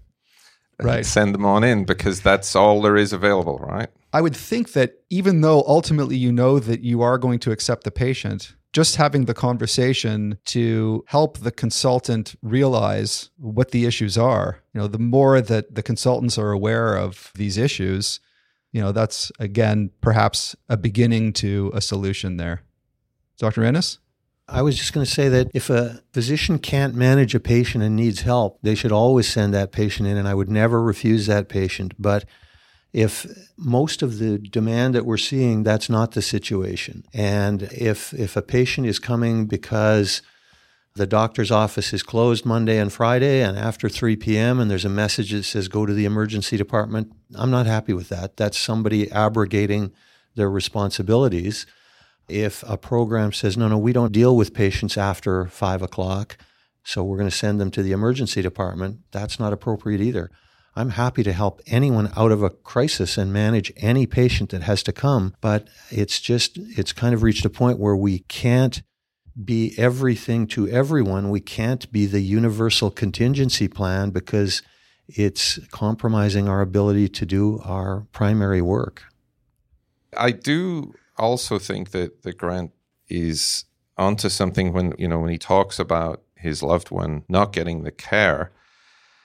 right, send them on in, because that's all there is available, right? I would think that even though ultimately you know that you are going to accept the patient, just having the conversation to help the consultant realize what the issues are, you know, the more that the consultants are aware of these issues, you know, that's, again, perhaps a beginning to a solution there. Dr. Innes? I was just going to say that if a physician can't manage a patient and needs help, they should always send that patient in, and I would never refuse that patient. But if most of the demand that we're seeing, that's not the situation. And if a patient is coming because the doctor's office is closed Monday and Friday, and after 3 p.m. and there's a message that says, go to the emergency department, I'm not happy with that. That's somebody abrogating their responsibilities. If a program says, no, we don't deal with patients after 5 o'clock, so we're going to send them to the emergency department, that's not appropriate either. I'm happy to help anyone out of a crisis and manage any patient that has to come, but it's kind of reached a point where we can't be everything to everyone. We can't be the universal contingency plan, because it's compromising our ability to do our primary work. I do also think that Grant is onto something when he talks about his loved one not getting the care.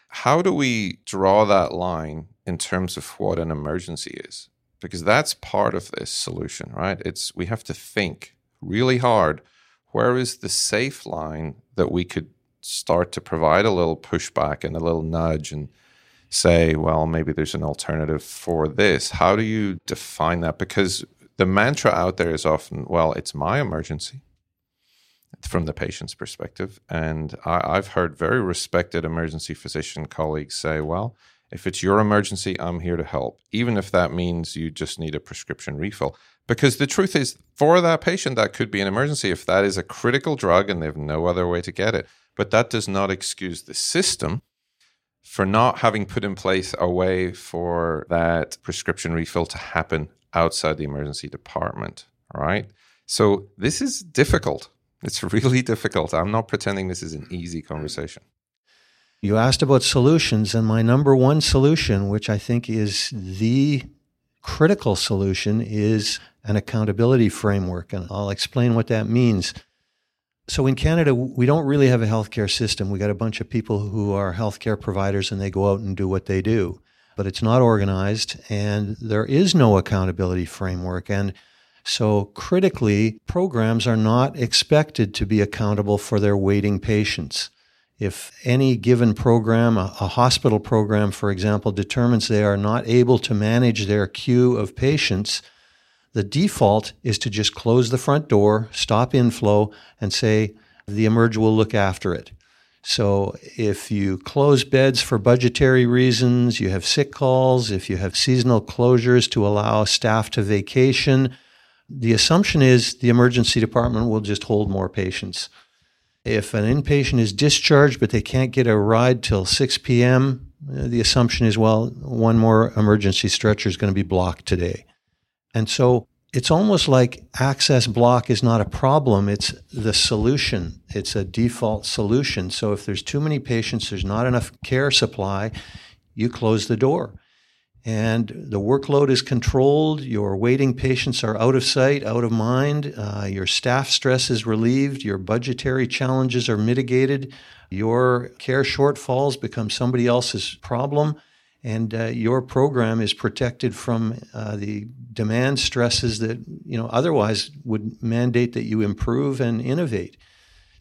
How do we draw that line in terms of what an emergency is? Because that's part of this solution, right? We have to think really hard. Where is the safe line that we could start to provide a little pushback and a little nudge and say, well, maybe there's an alternative for this? How do you define that? Because the mantra out there is often, well, it's my emergency from the patient's perspective. And I've heard very respected emergency physician colleagues say, well, if it's your emergency, I'm here to help, even if that means you just need a prescription refill. Because the truth is, for that patient, that could be an emergency if that is a critical drug and they have no other way to get it. But that does not excuse the system for not having put in place a way for that prescription refill to happen outside the emergency department, right? So this is difficult. It's really difficult. I'm not pretending this is an easy conversation. You asked about solutions, and my number one solution, which I think is the critical solution, is an accountability framework, and I'll explain what that means. So in Canada, we don't really have a healthcare system. We got a bunch of people who are healthcare providers, and they go out and do what they do, but it's not organized, and there is no accountability framework. And so critically, programs are not expected to be accountable for their waiting patients. If any given program, a hospital program, for example, determines they are not able to manage their queue of patients, the default is to just close the front door, stop inflow, and say, the eMERGE will look after it. So if you close beds for budgetary reasons, you have sick calls, if you have seasonal closures to allow staff to vacation, the assumption is the emergency department will just hold more patients. If an inpatient is discharged but they can't get a ride till 6 p.m., the assumption is, well, one more emergency stretcher is going to be blocked today. And so it's almost like access block is not a problem. It's the solution. It's a default solution. So if there's too many patients, there's not enough care supply, you close the door. And the workload is controlled, your waiting patients are out of sight, out of mind, your staff stress is relieved, your budgetary challenges are mitigated, your care shortfalls become somebody else's problem, and your program is protected from the demand stresses that otherwise would mandate that you improve and innovate.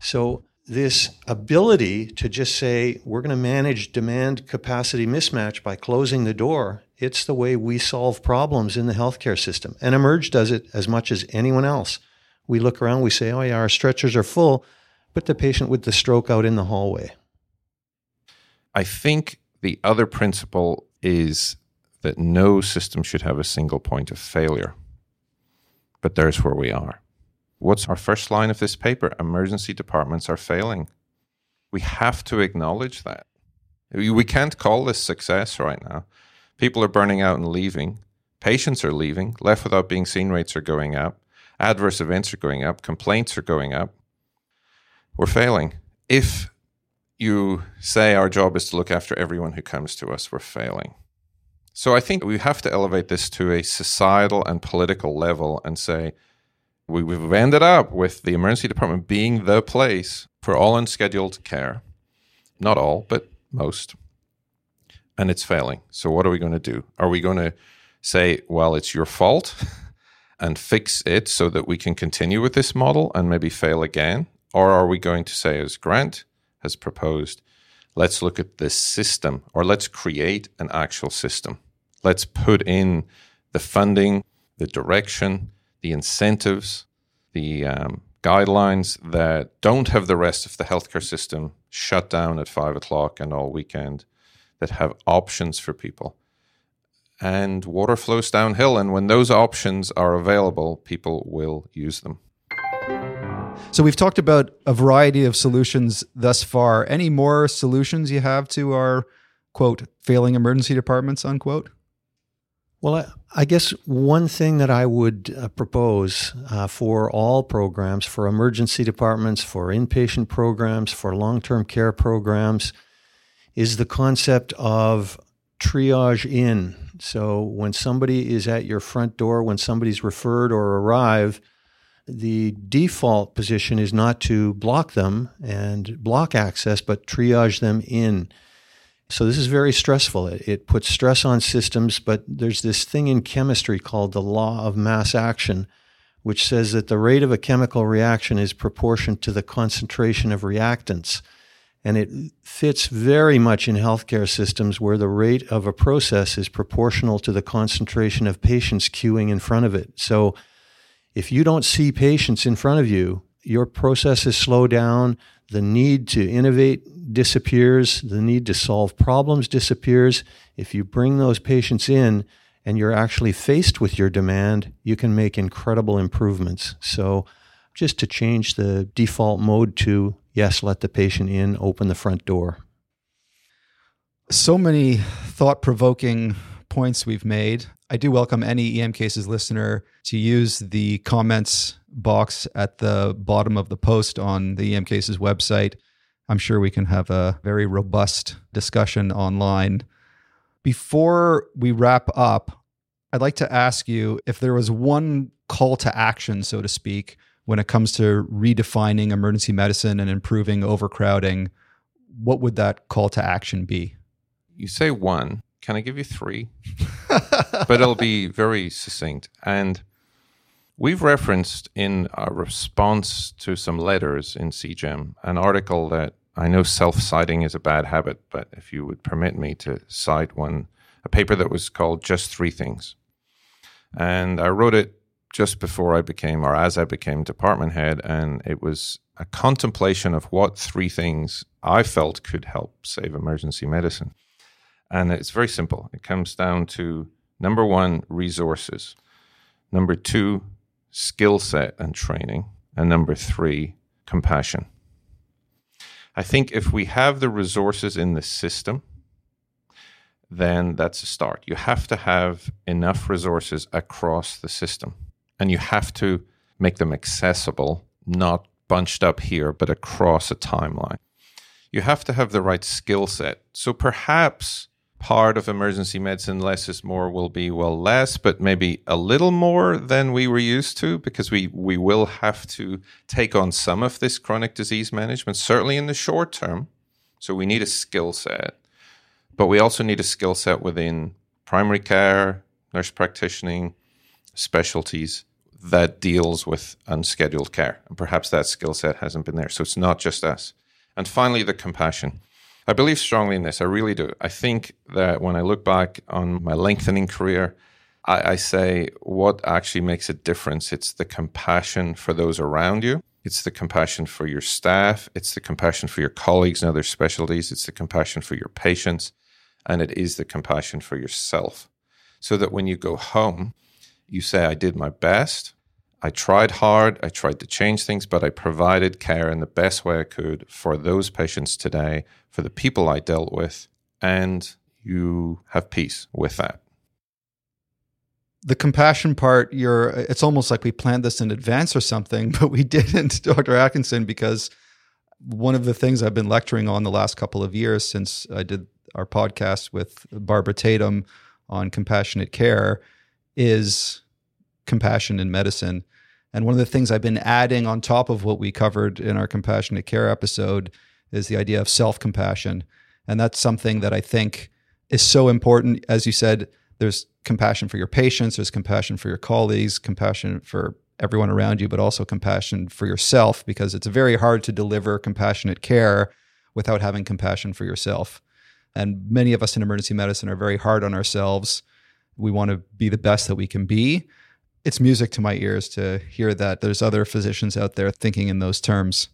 So this ability to just say, we're going to manage demand capacity mismatch by closing the door, it's the way we solve problems in the healthcare system. And eMERGE does it as much as anyone else. We look around, we say, oh yeah, our stretchers are full, but the patient with the stroke out in the hallway. I think the other principle is that no system should have a single point of failure. But there's where we are. What's our first line of this paper? Emergency departments are failing. We have to acknowledge that. We can't call this success right now. People are burning out and leaving. Patients are leaving. Left without being seen rates are going up. Adverse events are going up. Complaints are going up. We're failing. If you say our job is to look after everyone who comes to us, we're failing. So I think we have to elevate this to a societal and political level and say, we've ended up with the emergency department being the place for all unscheduled care. Not all, but most. And it's failing. So what are we going to do? Are we going to say, well, it's your fault and fix it so that we can continue with this model and maybe fail again? Or are we going to say, as Grant has proposed, let's look at this system, or let's create an actual system. Let's put in the funding, the direction, the incentives, the guidelines that don't have the rest of the healthcare system shut down at 5 o'clock and all weekend, that have options for people. And water flows downhill, and when those options are available, people will use them. So we've talked about a variety of solutions thus far. Any more solutions you have to our, quote, failing emergency departments, unquote? Well, I guess one thing that I would propose for all programs, for emergency departments, for inpatient programs, for long-term care programs, is the concept of triage in. So when somebody is at your front door, when somebody's referred or arrived, the default position is not to block them and block access, but triage them in. So this is very stressful. It puts stress on systems, but there's this thing in chemistry called the law of mass action, which says that the rate of a chemical reaction is proportionate to the concentration of reactants. And it fits very much in healthcare systems where the rate of a process is proportional to the concentration of patients queuing in front of it. So if you don't see patients in front of you, your processes slow down, the need to innovate disappears, the need to solve problems disappears. If you bring those patients in and you're actually faced with your demand, you can make incredible improvements. So just to change the default mode to, yes, let the patient in, open the front door. So many thought-provoking points we've made. I do welcome any EM Cases listener to use the comments box at the bottom of the post on the EM Cases website. I'm sure we can have a very robust discussion online. Before we wrap up, I'd like to ask you if there was one call to action, so to speak, when it comes to redefining emergency medicine and improving overcrowding, what would that call to action be? You say one. Can I give you three? But it'll be very succinct. And we've referenced in our response to some letters in CJEM an article that I know self-citing is a bad habit, but if you would permit me to cite one, a paper that was called Just Three Things. And I wrote it just before I became, or as I became department head, and it was a contemplation of what three things I felt could help save emergency medicine. And it's very simple. It comes down to, number one, resources. Number two, skill set and training. And number three, compassion. I think if we have the resources in the system, then that's a start. You have to have enough resources across the system. And you have to make them accessible, not bunched up here, but across a timeline. You have to have the right skill set. So perhaps part of emergency medicine, less is more, will be, well, less, but maybe a little more than we were used to, because we will have to take on some of this chronic disease management, certainly in the short term. So we need a skill set, but we also need a skill set within primary care, nurse practitioning, specialties that deals with unscheduled care. And perhaps that skill set hasn't been there. So it's not just us. And finally, the compassion. I believe strongly in this. I really do. I think that when I look back on my lengthening career, I say what actually makes a difference. It's the compassion for those around you. It's the compassion for your staff. It's the compassion for your colleagues and other specialties. It's the compassion for your patients. And it is the compassion for yourself. So that when you go home, you say, I did my best. I tried hard, I tried to change things, but I provided care in the best way I could for those patients today, for the people I dealt with, and you have peace with that. The compassion part, it's almost like we planned this in advance or something, but we didn't, Dr. Atkinson, because one of the things I've been lecturing on the last couple of years since I did our podcast with Barbara Tatum on compassionate care is compassion in medicine. And one of the things I've been adding on top of what we covered in our compassionate care episode is the idea of self-compassion. And that's something that I think is so important. As you said, there's compassion for your patients, there's compassion for your colleagues, compassion for everyone around you, but also compassion for yourself, because it's very hard to deliver compassionate care without having compassion for yourself. And many of us in emergency medicine are very hard on ourselves. We want to be the best that we can be. It's music to my ears to hear that there's other physicians out there thinking in those terms.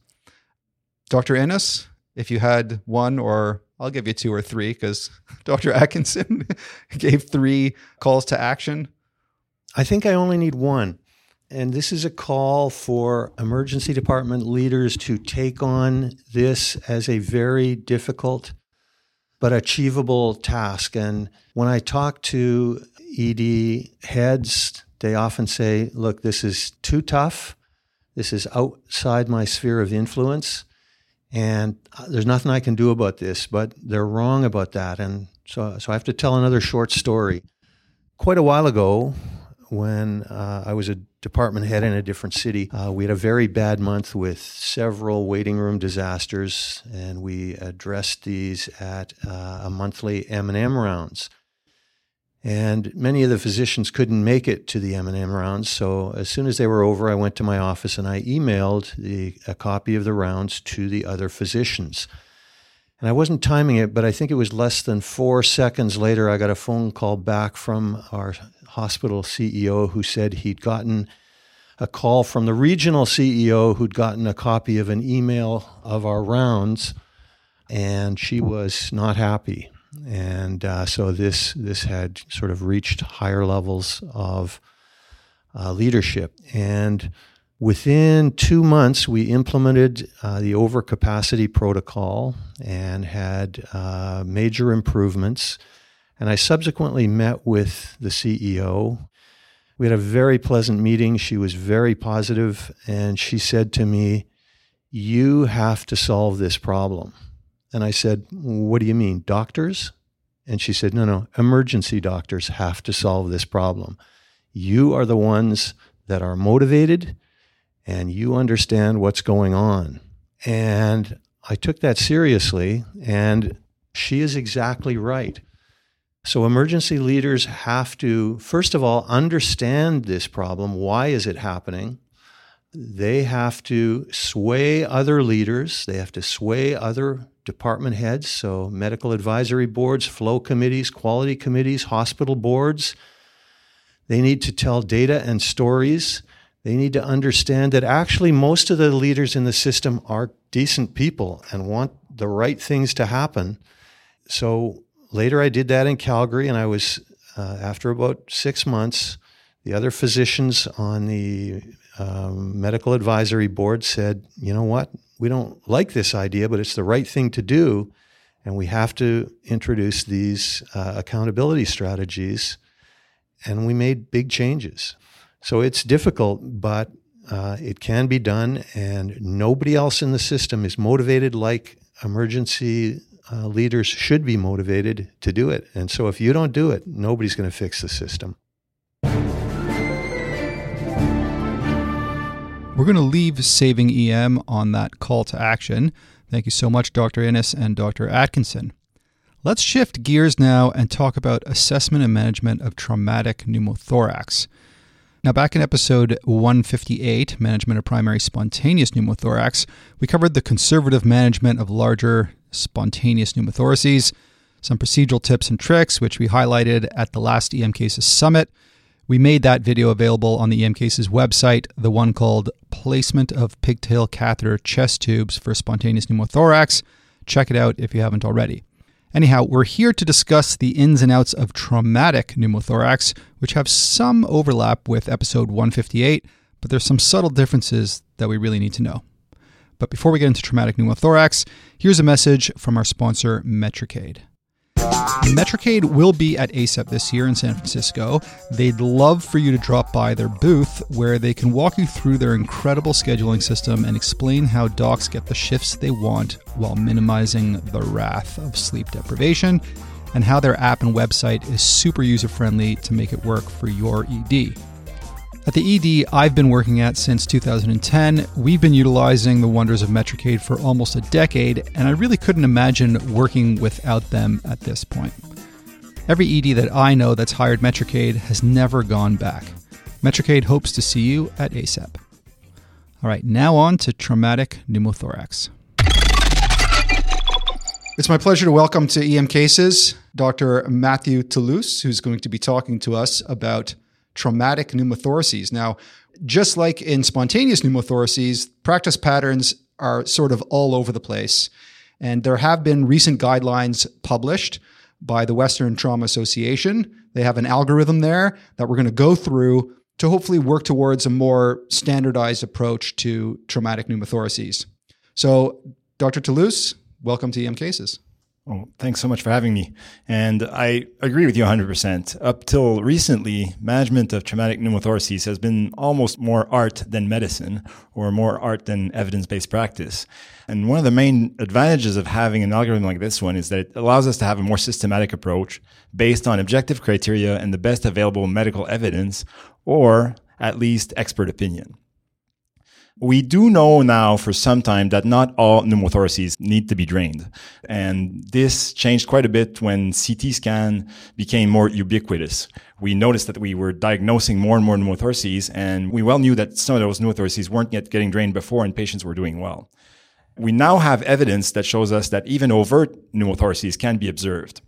Dr. Innes, if you had one, or I'll give you two or three, because Dr. Atkinson gave three calls to action. I think I only need one. And this is a call for emergency department leaders to take on this as a very difficult but achievable task. And when I talk to ED heads, they often say, look, this is too tough. This is outside my sphere of influence. And there's nothing I can do about this, but they're wrong about that. And so I have to tell another short story. Quite a while ago, when I was a department head in a different city, we had a very bad month with several waiting room disasters, and we addressed these at a monthly M&M rounds. And many of the physicians couldn't make it to the M&M rounds, so as soon as they were over, I went to my office and I emailed a copy of the rounds to the other physicians. And I wasn't timing it, but I think it was less than 4 seconds later, I got a phone call back from our hospital CEO who said he'd gotten a call from the regional CEO who'd gotten a copy of an email of our rounds, and she was not happy. And so this had sort of reached higher levels of leadership. And within 2 months, we implemented the overcapacity protocol and had major improvements. And I subsequently met with the CEO. We had a very pleasant meeting. She was very positive. And she said to me, you have to solve this problem. And I said, what do you mean, doctors? And she said, no, emergency doctors have to solve this problem. You are the ones that are motivated and you understand what's going on. And I took that seriously, and she is exactly right. So emergency leaders have to, first of all, understand this problem. Why is it happening? They have to sway other leaders. They have to sway other department heads, so medical advisory boards, flow committees, quality committees, hospital boards. They need to tell data and stories. They need to understand that actually most of the leaders in the system are decent people and want the right things to happen. So later I did that in Calgary, and I was, after about 6 months, the other physicians on the medical advisory board said, you know what? We don't like this idea, but it's the right thing to do, and we have to introduce these accountability strategies, and we made big changes. So it's difficult, but it can be done, and nobody else in the system is motivated like emergency leaders should be motivated to do it. And so if you don't do it, nobody's going to fix the system. We're going to leave Saving EM on that call to action. Thank you so much, Dr. Innes and Dr. Atkinson. Let's shift gears now and talk about assessment and management of traumatic pneumothorax. Now, back in episode 158, Management of Primary Spontaneous Pneumothorax, we covered the conservative management of larger spontaneous pneumothoraces, some procedural tips and tricks, which we highlighted at the last EM Cases Summit. We made that video available on the EM Cases website, the one called Placement of Pigtail Catheter Chest Tubes for Spontaneous Pneumothorax. Check it out if you haven't already. Anyhow, we're here to discuss the ins and outs of traumatic pneumothorax, which have some overlap with episode 158, but there's some subtle differences that we really need to know. But before we get into traumatic pneumothorax, here's a message from our sponsor, Metricaid. Metricaid will be at ACEP this year in San Francisco. They'd love for you to drop by their booth where they can walk you through their incredible scheduling system and explain how docs get the shifts they want while minimizing the wrath of sleep deprivation, and how their app and website is super user-friendly to make it work for your ED. At the ED I've been working at since 2010, we've been utilizing the wonders of Metricaid for almost a decade, and I really couldn't imagine working without them at this point. Every ED that I know that's hired Metricaid has never gone back. Metricaid hopes to see you at ACEP. All right, now on to traumatic pneumothorax. It's my pleasure to welcome to EM Cases Dr. Matthew Toulouse, who's going to be talking to us about traumatic pneumothoraces. Now, just like in spontaneous pneumothoraces, practice patterns are sort of all over the place. And there have been recent guidelines published by the Western Trauma Association. They have an algorithm there that we're going to go through to hopefully work towards a more standardized approach to traumatic pneumothoraces. So, Dr. Toulouse, welcome to EM Cases. Oh, thanks so much for having me. And I agree with you 100%. Up till recently, management of traumatic pneumothoraces has been almost more art than medicine, or more art than evidence-based practice. And one of the main advantages of having an algorithm like this one is that it allows us to have a more systematic approach based on objective criteria and the best available medical evidence, or at least expert opinion. We do know now for some time that not all pneumothoraces need to be drained. And this changed quite a bit when CT scan became more ubiquitous. We noticed that we were diagnosing more and more pneumothoraces, and we well knew that some of those pneumothoraces weren't yet getting drained before and patients were doing well. We now have evidence that shows us that even overt pneumothoraces can be observed.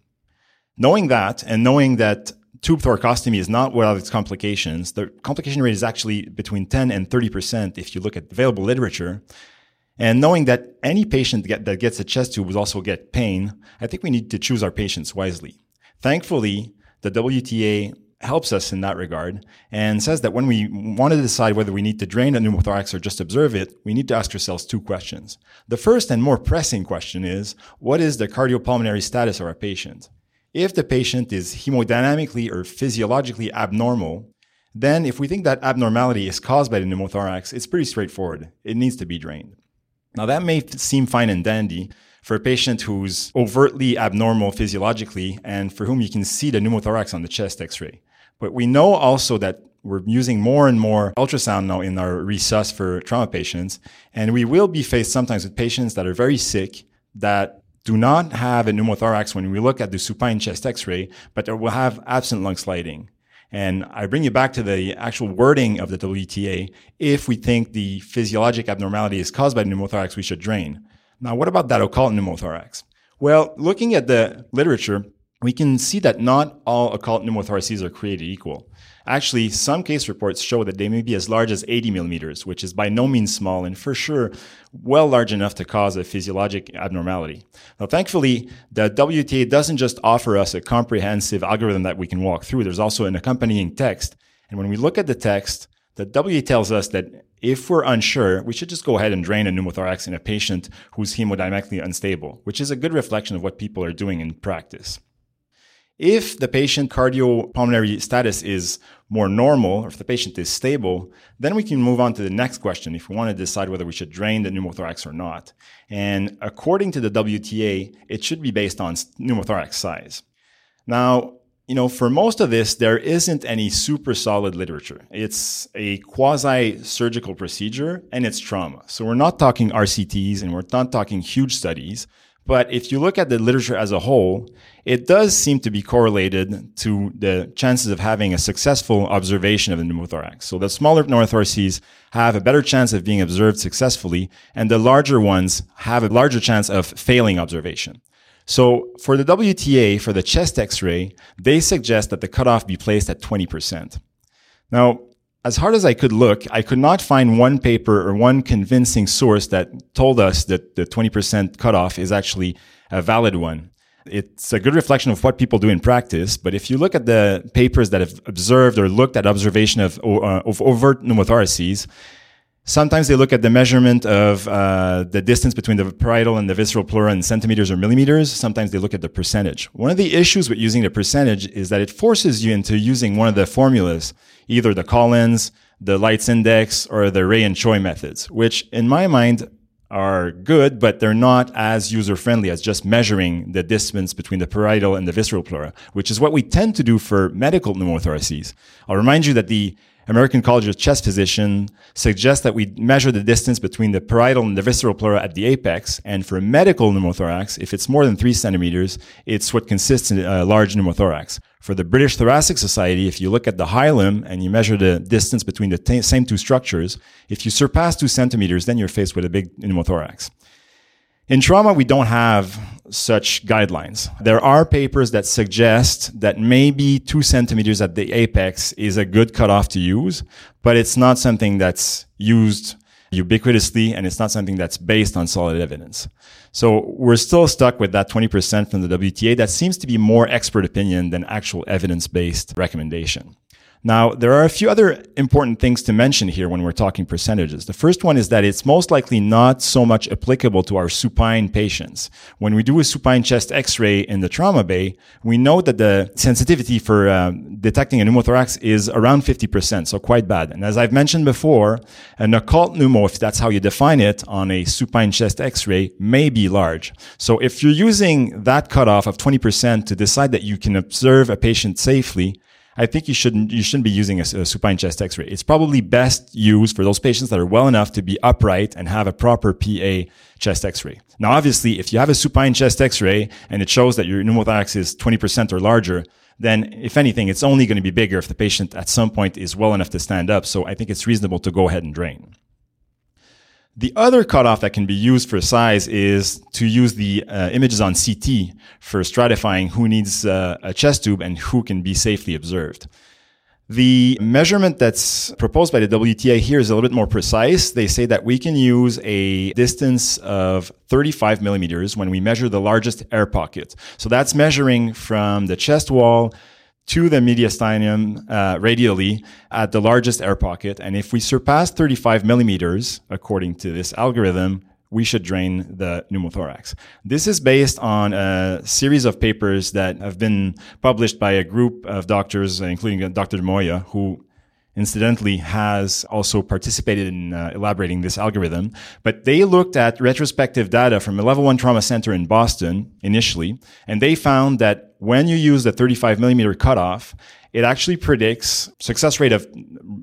Knowing that, and knowing that tube thoracostomy is not without its complications. The complication rate is actually between 10 and 30% if you look at available literature. And knowing that any patient that gets a chest tube will also get pain, I think we need to choose our patients wisely. Thankfully, the WTA helps us in that regard and says that when we want to decide whether we need to drain a pneumothorax or just observe it, we need to ask ourselves two questions. The first and more pressing question is, what is the cardiopulmonary status of our patient? If the patient is hemodynamically or physiologically abnormal, then if we think that abnormality is caused by the pneumothorax, it's pretty straightforward. It needs to be drained. Now, that may seem fine and dandy for a patient who's overtly abnormal physiologically and for whom you can see the pneumothorax on the chest X-ray. But we know also that we're using more and more ultrasound now in our resus for trauma patients, and we will be faced sometimes with patients that are very sick, that do not have a pneumothorax when we look at the supine chest X-ray, but will have absent lung sliding. And I bring you back to the actual wording of the WTA. If we think the physiologic abnormality is caused by pneumothorax, we should drain. Now, what about that occult pneumothorax? Well, looking at the literature, we can see that not all occult pneumothoraces are created equal. Actually, some case reports show that they may be as large as 80 millimeters, which is by no means small and for sure well large enough to cause a physiologic abnormality. Now, thankfully, the WTA doesn't just offer us a comprehensive algorithm that we can walk through. There's also an accompanying text. And when we look at the text, the WTA tells us that if we're unsure, we should just go ahead and drain a pneumothorax in a patient who's hemodynamically unstable, which is a good reflection of what people are doing in practice. If the patient cardiopulmonary status is more normal, or if the patient is stable, then we can move on to the next question if we want to decide whether we should drain the pneumothorax or not. And according to the WTA, it should be based on pneumothorax size. Now, for most of this, there isn't any super solid literature. It's a quasi-surgical procedure and it's trauma. So we're not talking RCTs and we're not talking huge studies. But if you look at the literature as a whole, it does seem to be correlated to the chances of having a successful observation of the pneumothorax. So the smaller pneumothoraces have a better chance of being observed successfully, and the larger ones have a larger chance of failing observation. So for the WTA, for the chest X-ray, they suggest that the cutoff be placed at 20%. Now, as hard as I could look, I could not find one paper or one convincing source that told us that the 20% cutoff is actually a valid one. It's a good reflection of what people do in practice. But if you look at the papers that have observed or looked at observation of overt pneumothoraces, sometimes they look at the measurement of the distance between the parietal and the visceral pleura in centimeters or millimeters. Sometimes they look at the percentage. One of the issues with using the percentage is that it forces you into using one of the formulas, either the Collins, the Lights Index, or the Ray and Choi methods, which in my mind are good, but they're not as user-friendly as just measuring the distance between the parietal and the visceral pleura, which is what we tend to do for medical pneumothoraces. I'll remind you that the American College of Chest Physicians suggests that we measure the distance between the parietal and the visceral pleura at the apex. And for medical pneumothorax, if it's more than 3 centimeters, it's what consists in a large pneumothorax. For the British Thoracic Society, if you look at the hilum and you measure the distance between the same two structures, if you surpass 2 centimeters, then you're faced with a big pneumothorax. In trauma, we don't have such guidelines. There are papers that suggest that maybe 2 centimeters at the apex is a good cutoff to use, but it's not something that's used ubiquitously, and it's not something that's based on solid evidence. So we're still stuck with that 20% from the WTA. That seems to be more expert opinion than actual evidence-based recommendation. Now, there are a few other important things to mention here when we're talking percentages. The first one is that it's most likely not so much applicable to our supine patients. When we do a supine chest x-ray in the trauma bay, we know that the sensitivity for detecting a pneumothorax is around 50%, so quite bad. And as I've mentioned before, an occult pneumo, if that's how you define it, on a supine chest x-ray may be large. So if you're using that cutoff of 20% to decide that you can observe a patient safely, I think you shouldn't be using a supine chest x-ray. It's probably best used for those patients that are well enough to be upright and have a proper PA chest x-ray. Now, obviously, if you have a supine chest x-ray and it shows that your pneumothorax is 20% or larger, then if anything, it's only going to be bigger if the patient at some point is well enough to stand up. So I think it's reasonable to go ahead and drain. The other cutoff that can be used for size is to use the images on CT for stratifying who needs a chest tube and who can be safely observed. The measurement that's proposed by the WTA here is a little bit more precise. They say that we can use a distance of 35 millimeters when we measure the largest air pocket. So that's measuring from the chest wall to the mediastinum radially at the largest air pocket. And if we surpass 35 millimeters, according to this algorithm, we should drain the pneumothorax. This is based on a series of papers that have been published by a group of doctors, including Dr. Moya, who incidentally has also participated in elaborating this algorithm. But they looked at retrospective data from a level 1 trauma center in Boston initially, and they found that when you use the 35 millimeter cutoff, it actually predicts success rate of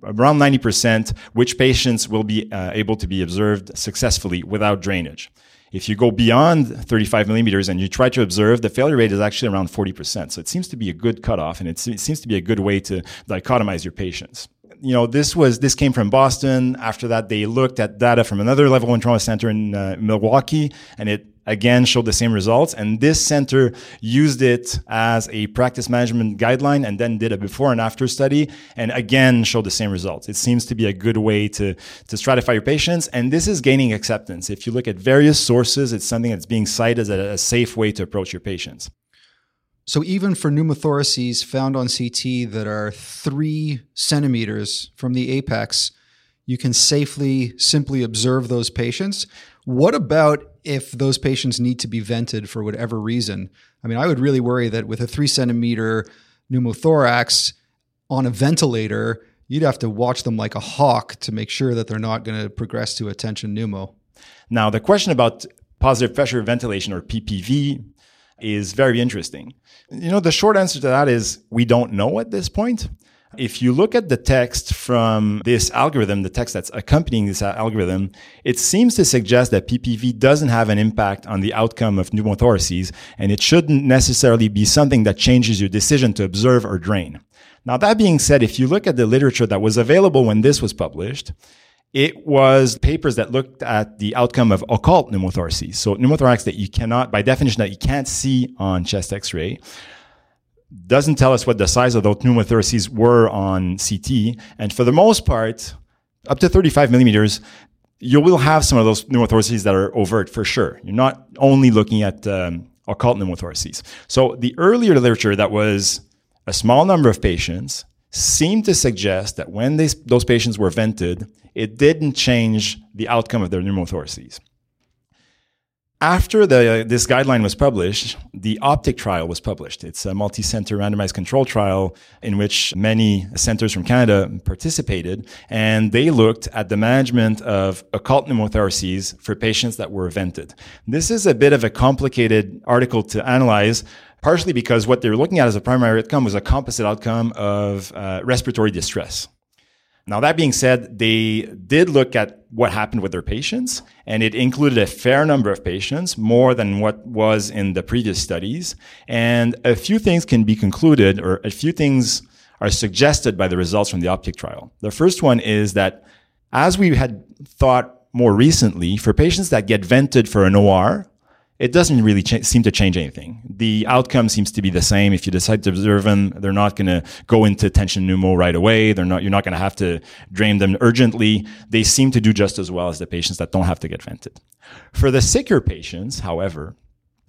around 90%, which patients will be able to be observed successfully without drainage. If you go beyond 35 millimeters and you try to observe, the failure rate is actually around 40%. So it seems to be a good cutoff, and it seems to be a good way to dichotomize your patients. You know, this came from Boston. After that, they looked at data from another level 1 trauma center in Milwaukee, and it again showed the same results. And this center used it as a practice management guideline and then did a before and after study and again showed the same results. It seems to be a good way to stratify your patients. And this is gaining acceptance. If you look at various sources, it's something that's being cited as a safe way to approach your patients. So even for pneumothoraces found on CT that are 3 centimeters from the apex, you can safely, simply observe those patients. What about if those patients need to be vented for whatever reason? I mean, I would really worry that with a 3 centimeter pneumothorax on a ventilator, you'd have to watch them like a hawk to make sure that they're not going to progress to a tension pneumo. Now, the question about positive pressure ventilation, or PPV, is very interesting. You know, the short answer to that is we don't know at this point. If you look at the text from this algorithm, the text that's accompanying this algorithm, it seems to suggest that PPV doesn't have an impact on the outcome of pneumothoraces, and it shouldn't necessarily be something that changes your decision to observe or drain. Now, that being said, if you look at the literature that was available when this was published, it was papers that looked at the outcome of occult pneumothoraces, so pneumothorax that you cannot, by definition, that you can't see on chest x-ray. Doesn't tell us what the size of those pneumothoraces were on CT. And for the most part, up to 35 millimeters, you will have some of those pneumothoraces that are overt for sure. You're not only looking at I'll call it pneumothoraces. So the earlier literature that was a small number of patients seemed to suggest that when those patients were vented, it didn't change the outcome of their pneumothoraces. After this guideline was published, the OPTIC trial was published. It's a multi-center randomized control trial in which many centers from Canada participated, and they looked at the management of occult pneumothoraces for patients that were vented. This is a bit of a complicated article to analyze, partially because what they were looking at as a primary outcome was a composite outcome of respiratory distress. Now, that being said, they did look at what happened with their patients, and it included a fair number of patients, more than what was in the previous studies. And a few things can be concluded, or a few things are suggested by the results from the OPTIC trial. The first one is that, as we had thought more recently, for patients that get vented for an OR, it doesn't really seem to change anything. The outcome seems to be the same. If you decide to observe them, they're not going to go into tension pneumo right away. You're not going to have to drain them urgently. They seem to do just as well as the patients that don't have to get vented. For the sicker patients, however,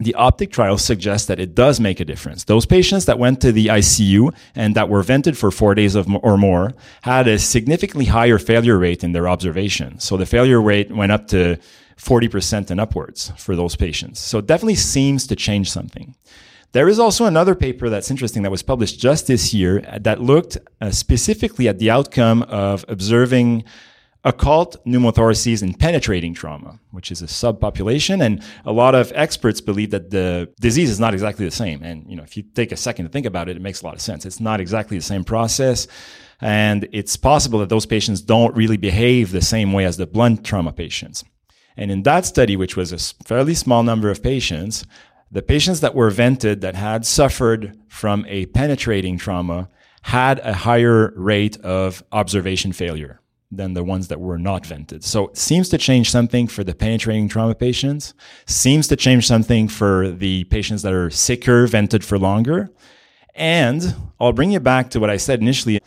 the OPTIC trial suggests that it does make a difference. Those patients that went to the ICU and that were vented for 4 days or more had a significantly higher failure rate in their observation. So the failure rate went up to 40% and upwards for those patients. So it definitely seems to change something. There is also another paper that's interesting that was published just this year that looked specifically at the outcome of observing occult pneumothoraces in penetrating trauma, which is a subpopulation. And a lot of experts believe that the disease is not exactly the same. And, you know, if you take a second to think about it, it makes a lot of sense. It's not exactly the same process. And it's possible that those patients don't really behave the same way as the blunt trauma patients. And in that study, which was a fairly small number of patients, the patients that were vented that had suffered from a penetrating trauma had a higher rate of observation failure than the ones that were not vented. So it seems to change something for the penetrating trauma patients, seems to change something for the patients that are sicker, vented for longer. And I'll bring you back to what I said initially.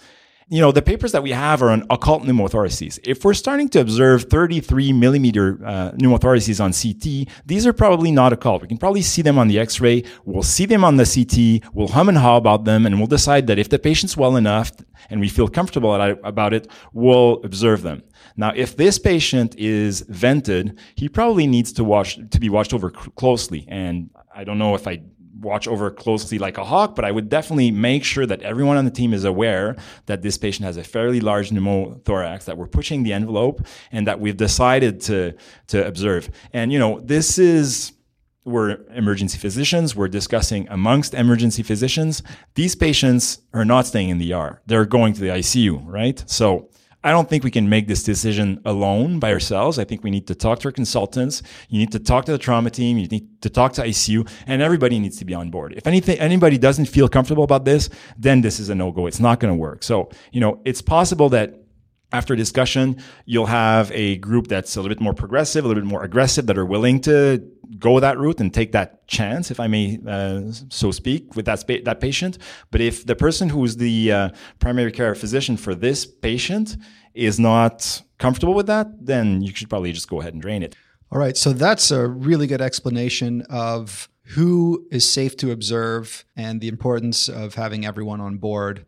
You know, the papers that we have are on occult pneumothoraces. If we're starting to observe 33 millimeter pneumothoraces on CT, these are probably not occult. We can probably see them on the X-ray. We'll see them on the CT. We'll hum and haw about them, and we'll decide that if the patient's well enough and we feel comfortable about it, we'll observe them. Now, if this patient is vented, he probably needs to be watched over closely. And I don't know if I watch over closely like a hawk, but I would definitely make sure that everyone on the team is aware that this patient has a fairly large pneumothorax, that we're pushing the envelope, and that we've decided to observe. And, you know, we're emergency physicians. We're discussing amongst emergency physicians. These patients are not staying in the ER. They're going to the ICU, right? So I don't think we can make this decision alone by ourselves. I think we need to talk to our consultants. You need to talk to the trauma team. You need to talk to ICU, and everybody needs to be on board. If anybody doesn't feel comfortable about this, then this is a no-go. It's not going to work. So, you know, it's possible that after discussion, you'll have a group that's a little bit more progressive, a little bit more aggressive, that are willing to go that route and take that chance, if I may so speak, with that patient. But if the person who's the primary care physician for this patient is not comfortable with that, then you should probably just go ahead and drain it. All right. So that's a really good explanation of who is safe to observe and the importance of having everyone on board.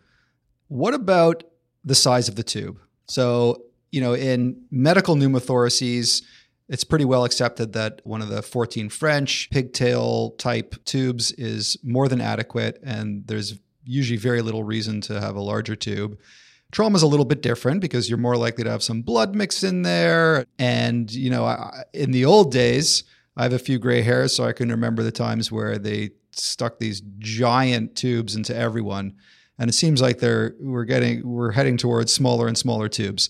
What about the size of the tube? So, you know, in medical pneumothoraces, it's pretty well accepted that one of the 14 French pigtail type tubes is more than adequate, and there's usually very little reason to have a larger tube. Trauma is a little bit different because you're more likely to have some blood mixed in there. And, you know, in the old days, I have a few gray hairs, so I can remember the times where they stuck these giant tubes into everyone. And it seems like we're heading towards smaller and smaller tubes.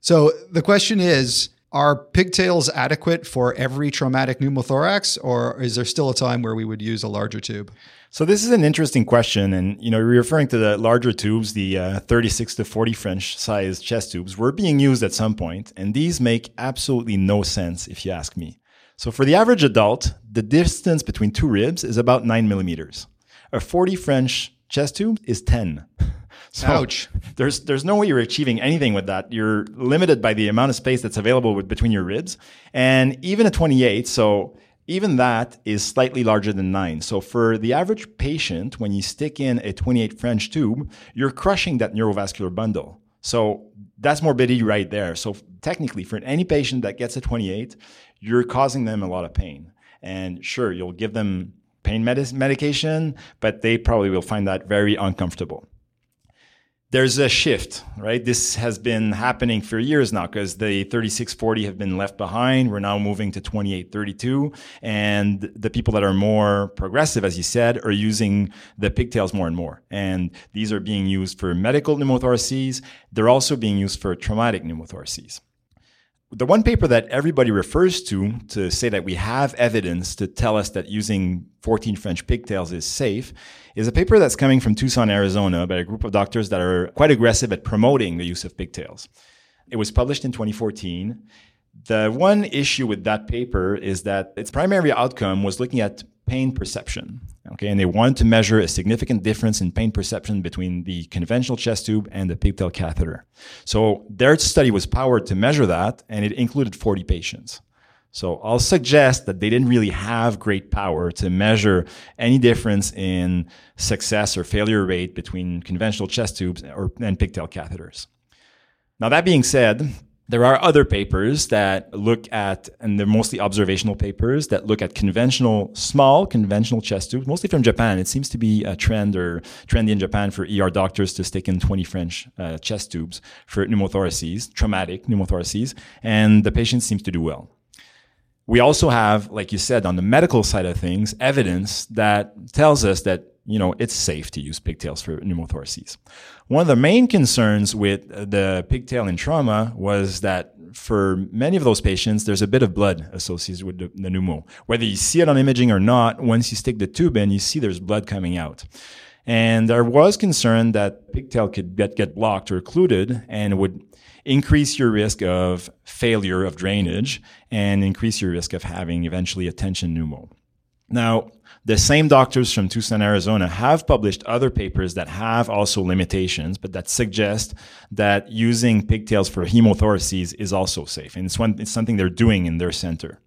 So the question is, are pigtails adequate for every traumatic pneumothorax, or is there still a time where we would use a larger tube? So this is an interesting question. And, you know, you're referring to the larger tubes, the 36 to 40 French size chest tubes were being used at some point, and these make absolutely no sense if you ask me. So for the average adult, the distance between two ribs is about 9 millimeters. A 40 French chest tube is 10. So ouch. There's no way you're achieving anything with that. You're limited by the amount of space that's available between your ribs. And even a 28, so Even that is slightly larger than 9. So for the average patient, when you stick in a 28 French tube, you're crushing that neurovascular bundle. So that's morbidity right there. So technically, for any patient that gets a 28, you're causing them a lot of pain. And sure, you'll give them pain medication, but they probably will find that very uncomfortable. There's a shift, right? This has been happening for years now because the 3640 have been left behind. We're now moving to 2832. And the people that are more progressive, as you said, are using the pigtails more and more. And these are being used for medical pneumothoraces. They're also being used for traumatic pneumothoraces. The one paper that everybody refers to say that we have evidence to tell us that using 14 French pigtails is safe, is a paper that's coming from Tucson, Arizona, by a group of doctors that are quite aggressive at promoting the use of pigtails. It was published in 2014. The one issue with that paper is that its primary outcome was looking at pain perception, okay? And they wanted to measure a significant difference in pain perception between the conventional chest tube and the pigtail catheter. So their study was powered to measure that, and it included 40 patients. So I'll suggest that they didn't really have great power to measure any difference in success or failure rate between conventional chest tubes and pigtail catheters. Now, that being said, there are other papers that look at, and they're mostly observational papers, that look at conventional chest tubes, mostly from Japan. It seems to be a trendy in Japan for ER doctors to stick in 20 French chest tubes for pneumothoraces, traumatic pneumothoraces, and the patient seems to do well. We also have, like you said, on the medical side of things, evidence that tells us that, you know, it's safe to use pigtails for pneumothoraces. One of the main concerns with the pigtail in trauma was that for many of those patients, there's a bit of blood associated with the pneumo. Whether you see it on imaging or not, once you stick the tube in, you see there's blood coming out. And there was concern that pigtail could get blocked or occluded and would increase your risk of failure of drainage and increase your risk of having eventually a tension pneumo. Now, the same doctors from Tucson, Arizona have published other papers that have also limitations, but that suggest that using pigtails for hemothoraces is also safe. And it's something they're doing in their center.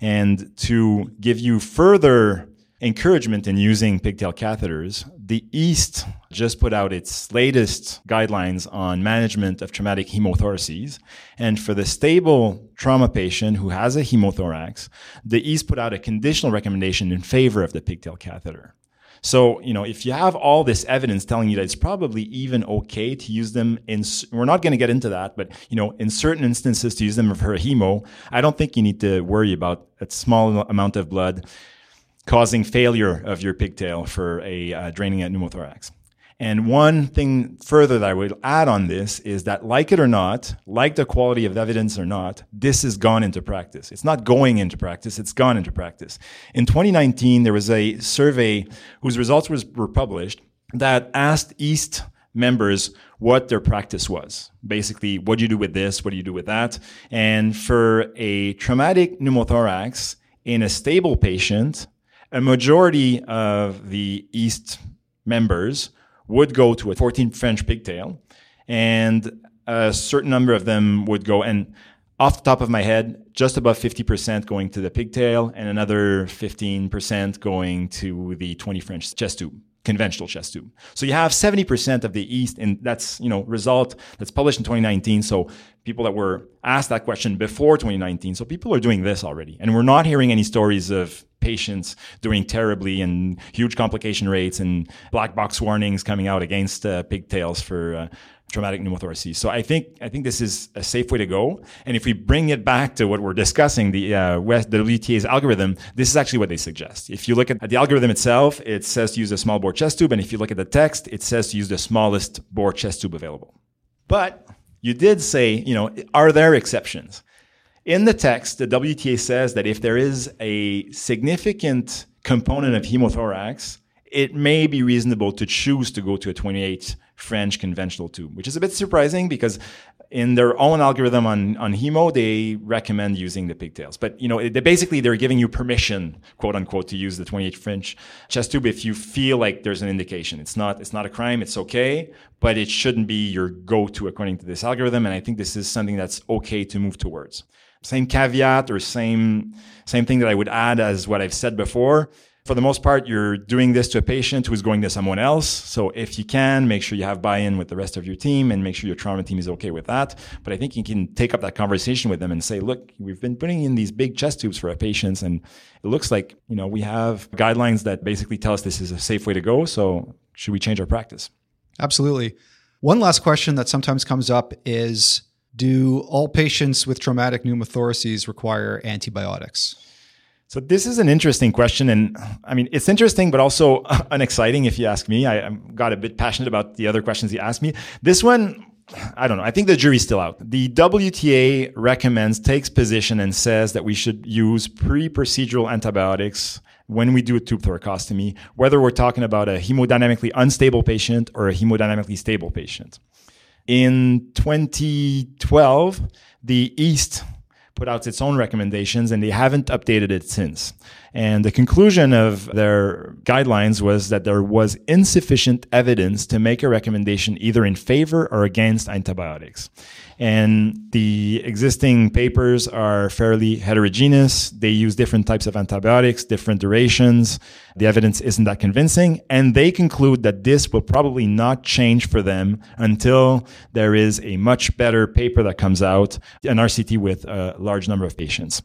And to give you further encouragement in using pigtail catheters, the EAST just put out its latest guidelines on management of traumatic hemothoraces. And for the stable trauma patient who has a hemothorax, the EAST put out a conditional recommendation in favor of the pigtail catheter. So, you know, if you have all this evidence telling you that it's probably even okay to use them in, we're not going to get into that, but, you know, in certain instances to use them for a hemo, I don't think you need to worry about a small amount of blood causing failure of your pigtail for a draining at pneumothorax. And one thing further that I would add on this is that, like it or not, like the quality of evidence or not, this has gone into practice. It's not going into practice, it's gone into practice. In 2019, there was a survey whose results were published that asked EAST members what their practice was. Basically, what do you do with this? What do you do with that? And for a traumatic pneumothorax in a stable patient, a majority of the EAST members would go to a 14 French pigtail, and a certain number of them would go, and off the top of my head, just above 50% going to the pigtail and another 15% going to the 20 French chest tube, conventional chest tube. So you have 70% of the EAST, and that's, you know, result that's published in 2019. So people that were asked that question before 2019. So people are doing this already, and we're not hearing any stories of patients doing terribly and huge complication rates and black box warnings coming out against pigtails for traumatic pneumothoraces. So I think this is a safe way to go. And if we bring it back to what we're discussing, the WTA's algorithm, this is actually what they suggest. If you look at the algorithm itself, it says to use a small bore chest tube. And if you look at the text, it says to use the smallest bore chest tube available. But you did say, you know, are there exceptions? In the text, the WTA says that if there is a significant component of hemothorax, it may be reasonable to choose to go to a 28 French conventional tube, which is a bit surprising because in their own algorithm on hemo, they recommend using the pigtails. But, you know, they're giving you permission, quote unquote, to use the 28 French chest tube if you feel like there's an indication. It's not a crime. It's okay, but it shouldn't be your go-to according to this algorithm. And I think this is something that's okay to move towards. Same caveat or same thing that I would add as what I've said before. For the most part, you're doing this to a patient who is going to someone else. So if you can, make sure you have buy-in with the rest of your team and make sure your trauma team is okay with that. But I think you can take up that conversation with them and say, look, we've been putting in these big chest tubes for our patients. And it looks like, you know, we have guidelines that basically tell us this is a safe way to go. So should we change our practice? Absolutely. One last question that sometimes comes up is, do all patients with traumatic pneumothoraces require antibiotics? So this is an interesting question. And I mean, it's interesting, but also unexciting if you ask me. I got a bit passionate about the other questions you asked me. This one, I don't know. I think the jury's still out. The WTA recommends, takes position and says that we should use pre-procedural antibiotics when we do a tube thoracostomy, whether we're talking about a hemodynamically unstable patient or a hemodynamically stable patient. In 2012, the EAST put out its own recommendations, and they haven't updated it since. And the conclusion of their guidelines was that there was insufficient evidence to make a recommendation either in favor or against antibiotics. And the existing papers are fairly heterogeneous. They use different types of antibiotics, different durations. The evidence isn't that convincing. And they conclude that this will probably not change for them until there is a much better paper that comes out, an RCT with a large number of patients.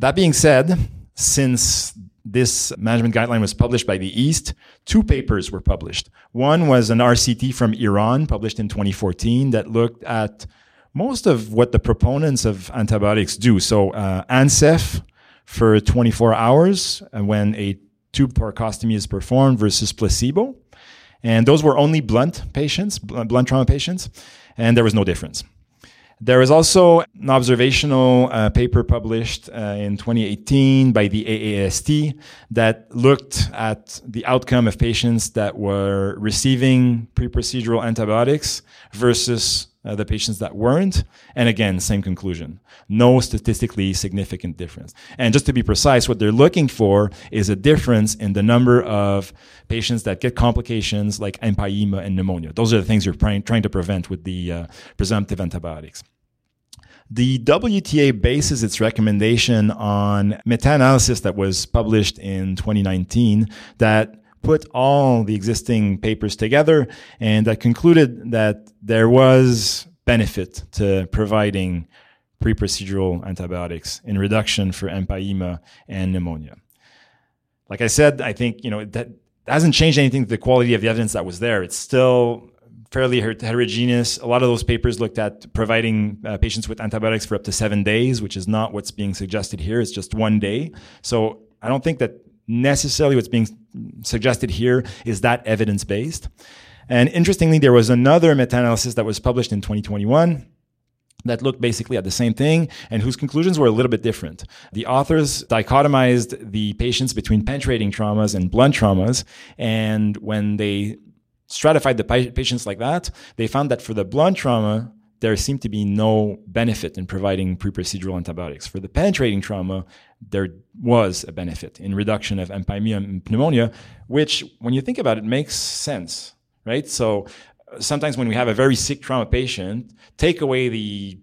That being said, since this management guideline was published by the EAST, two papers were published. One was an RCT from Iran published in 2014 that looked at most of what the proponents of antibiotics do. So ANSEF for 24 hours when a tube thoracostomy is performed versus placebo. And those were only blunt trauma patients, and there was no difference. There is also an observational paper published in 2018 by the AAST that looked at the outcome of patients that were receiving pre-procedural antibiotics versus the patients that weren't. And again, same conclusion. No statistically significant difference. And just to be precise, what they're looking for is a difference in the number of patients that get complications like empyema and pneumonia. Those are the things you're trying to prevent with the presumptive antibiotics. The WTA bases its recommendation on meta-analysis that was published in 2019 that put all the existing papers together, and that concluded that there was benefit to providing pre-procedural antibiotics in reduction for empyema and pneumonia. Like I said, I think, you know, that hasn't changed anything to the quality of the evidence that was there. It's still fairly heterogeneous. A lot of those papers looked at providing patients with antibiotics for up to 7 days, which is not what's being suggested here. It's just 1 day. So I don't think that necessarily what's being suggested here is that evidence-based. And interestingly, there was another meta-analysis that was published in 2021 that looked basically at the same thing and whose conclusions were a little bit different. The authors dichotomized the patients between penetrating traumas and blunt traumas, and when they stratified the patients like that, they found that for the blunt trauma, there seemed to be no benefit in providing pre-procedural antibiotics. For the penetrating trauma, there was a benefit in reduction of empyema and pneumonia, which, when you think about it, makes sense, right? So sometimes when we have a very sick trauma patient, take away the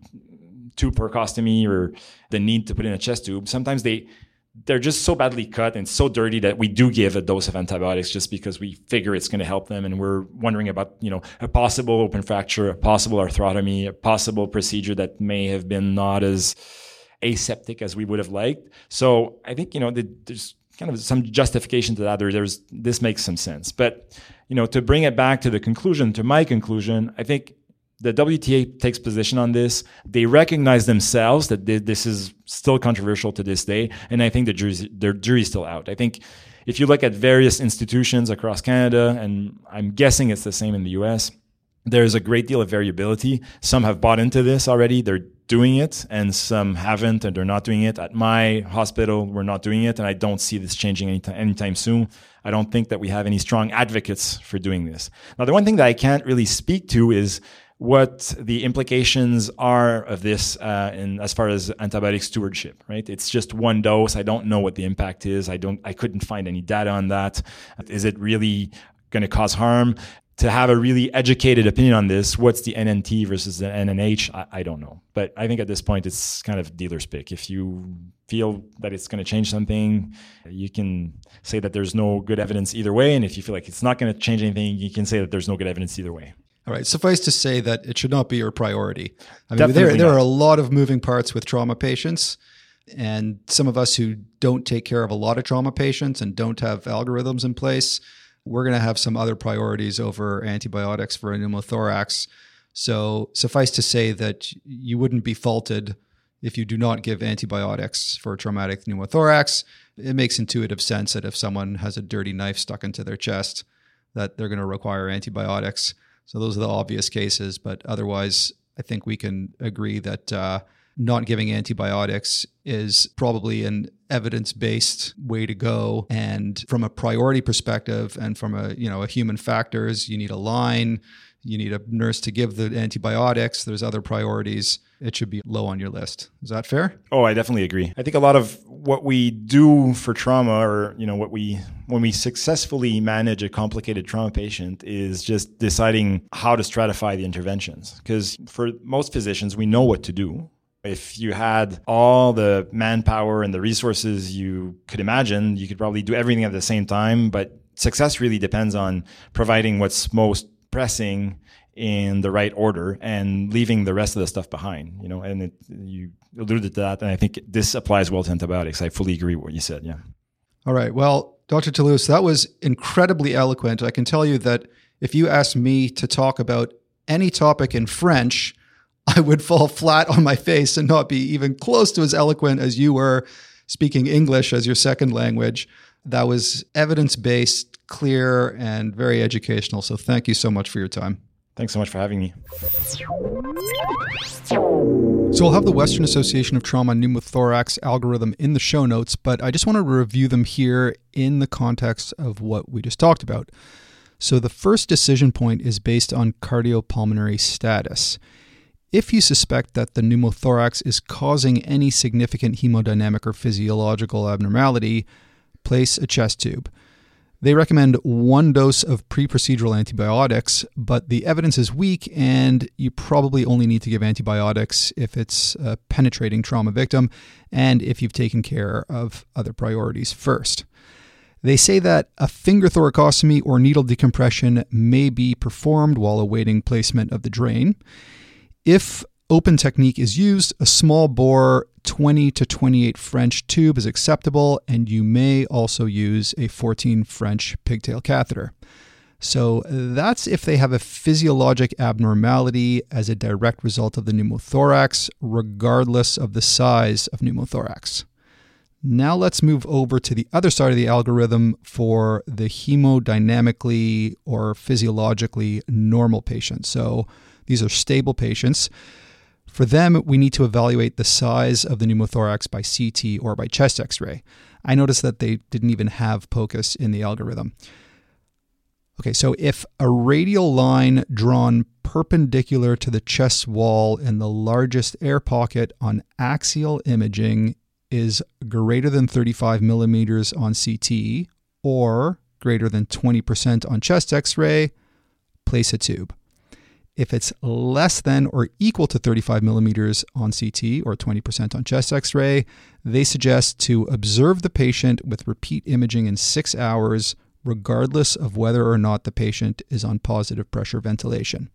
tube thoracostomy or the need to put in a chest tube, sometimes they're just so badly cut and so dirty that we do give a dose of antibiotics just because we figure it's going to help them. And we're wondering about, you know, a possible open fracture, a possible arthrotomy, a possible procedure that may have been not as aseptic as we would have liked. So I think, you know, there's kind of some justification to that. This makes some sense. But, you know, to bring it back to the conclusion, to my conclusion, I think the WTA takes position on this. They recognize themselves that this is still controversial to this day. And I think the jury's still out. I think if you look at various institutions across Canada, and I'm guessing it's the same in the US, there's a great deal of variability. Some have bought into this already. They're doing it, and some haven't, and they're not doing it. At my hospital, we're not doing it, and I don't see this changing anytime soon. I don't think that we have any strong advocates for doing this. Now, the one thing that I can't really speak to is what the implications are of this in as far as antibiotic stewardship, right? It's just one dose. I don't know what the impact is. I couldn't find any data on that. Is it really going to cause harm? To have a really educated opinion on this, what's the NNT versus the NNH? I don't know. But I think at this point, it's kind of dealer's pick. If you feel that it's going to change something, you can say that there's no good evidence either way. And if you feel like it's not going to change anything, you can say that there's no good evidence either way. All right. Suffice to say that it should not be your priority. I mean, there are a lot of moving parts with trauma patients. And some of us who don't take care of a lot of trauma patients and don't have algorithms in place, we're going to have some other priorities over antibiotics for a pneumothorax. So suffice to say that you wouldn't be faulted if you do not give antibiotics for traumatic pneumothorax. It makes intuitive sense that if someone has a dirty knife stuck into their chest, that they're going to require antibiotics. So those are the obvious cases. But otherwise, I think we can agree that not giving antibiotics is probably an evidence-based way to go. And from a priority perspective and from a human factors, you need a line, you need a nurse to give the antibiotics, there's other priorities. It should be low on your list. Is that fair? Oh, I definitely agree. I think a lot of what we do for trauma or, when we successfully manage a complicated trauma patient is just deciding how to stratify the interventions. Because for most physicians, we know what to do. If you had all the manpower and the resources you could imagine, you could probably do everything at the same time. But success really depends on providing what's most pressing in the right order and leaving the rest of the stuff behind. And you alluded to that. And I think this applies well to antibiotics. I fully agree with what you said. Yeah. All right. Well, Dr. Toulouse, that was incredibly eloquent. I can tell you that if you asked me to talk about any topic in French, I would fall flat on my face and not be even close to as eloquent as you were speaking English as your second language. That was evidence-based, clear, and very educational. So thank you so much for your time. Thanks so much for having me. So I'll have the Western Association of Trauma Pneumothorax algorithm in the show notes, but I just want to review them here in the context of what we just talked about. So the first decision point is based on cardiopulmonary status. If you suspect that the pneumothorax is causing any significant hemodynamic or physiological abnormality, place a chest tube. They recommend one dose of pre-procedural antibiotics, but the evidence is weak and you probably only need to give antibiotics if it's a penetrating trauma victim and if you've taken care of other priorities first. They say that a finger thoracostomy or needle decompression may be performed while awaiting placement of the drain. If open technique is used, a small bore 20 to 28 French tube is acceptable, and you may also use a 14 French pigtail catheter. So that's if they have a physiologic abnormality as a direct result of the pneumothorax, regardless of the size of pneumothorax. Now let's move over to the other side of the algorithm for the hemodynamically or physiologically normal patient. So these are stable patients. For them, we need to evaluate the size of the pneumothorax by CT or by chest X-ray. I noticed that they didn't even have POCUS in the algorithm. Okay, so if a radial line drawn perpendicular to the chest wall in the largest air pocket on axial imaging is greater than 35 millimeters on CT or greater than 20% on chest X-ray, place a tube. If it's less than or equal to 35 millimeters on CT or 20% on chest X-ray, they suggest to observe the patient with repeat imaging in 6 hours, regardless of whether or not the patient is on positive pressure ventilation.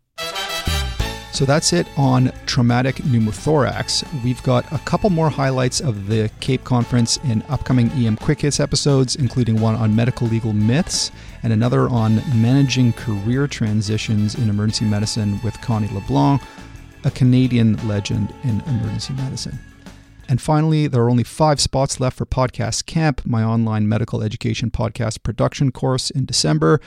So that's it on traumatic pneumothorax. We've got a couple more highlights of the CAEP conference in upcoming EM Quick Hits episodes, including one on medical legal myths and another on managing career transitions in emergency medicine with Connie LeBlanc, a Canadian legend in emergency medicine. And finally, there are only 5 spots left for Podcast Camp, my online medical education podcast production course in December.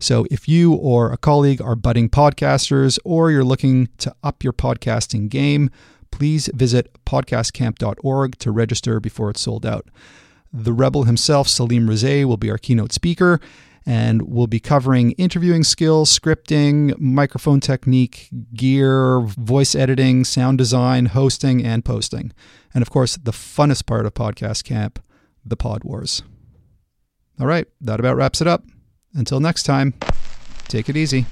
So if you or a colleague are budding podcasters or you're looking to up your podcasting game, please visit podcastcamp.org to register before it's sold out. The Rebel himself, Salim Rizay, will be our keynote speaker, and we'll be covering interviewing skills, scripting, microphone technique, gear, voice editing, sound design, hosting, and posting. And of course, the funnest part of podcast camp, the Pod Wars. All right, that about wraps it up. Until next time, take it easy.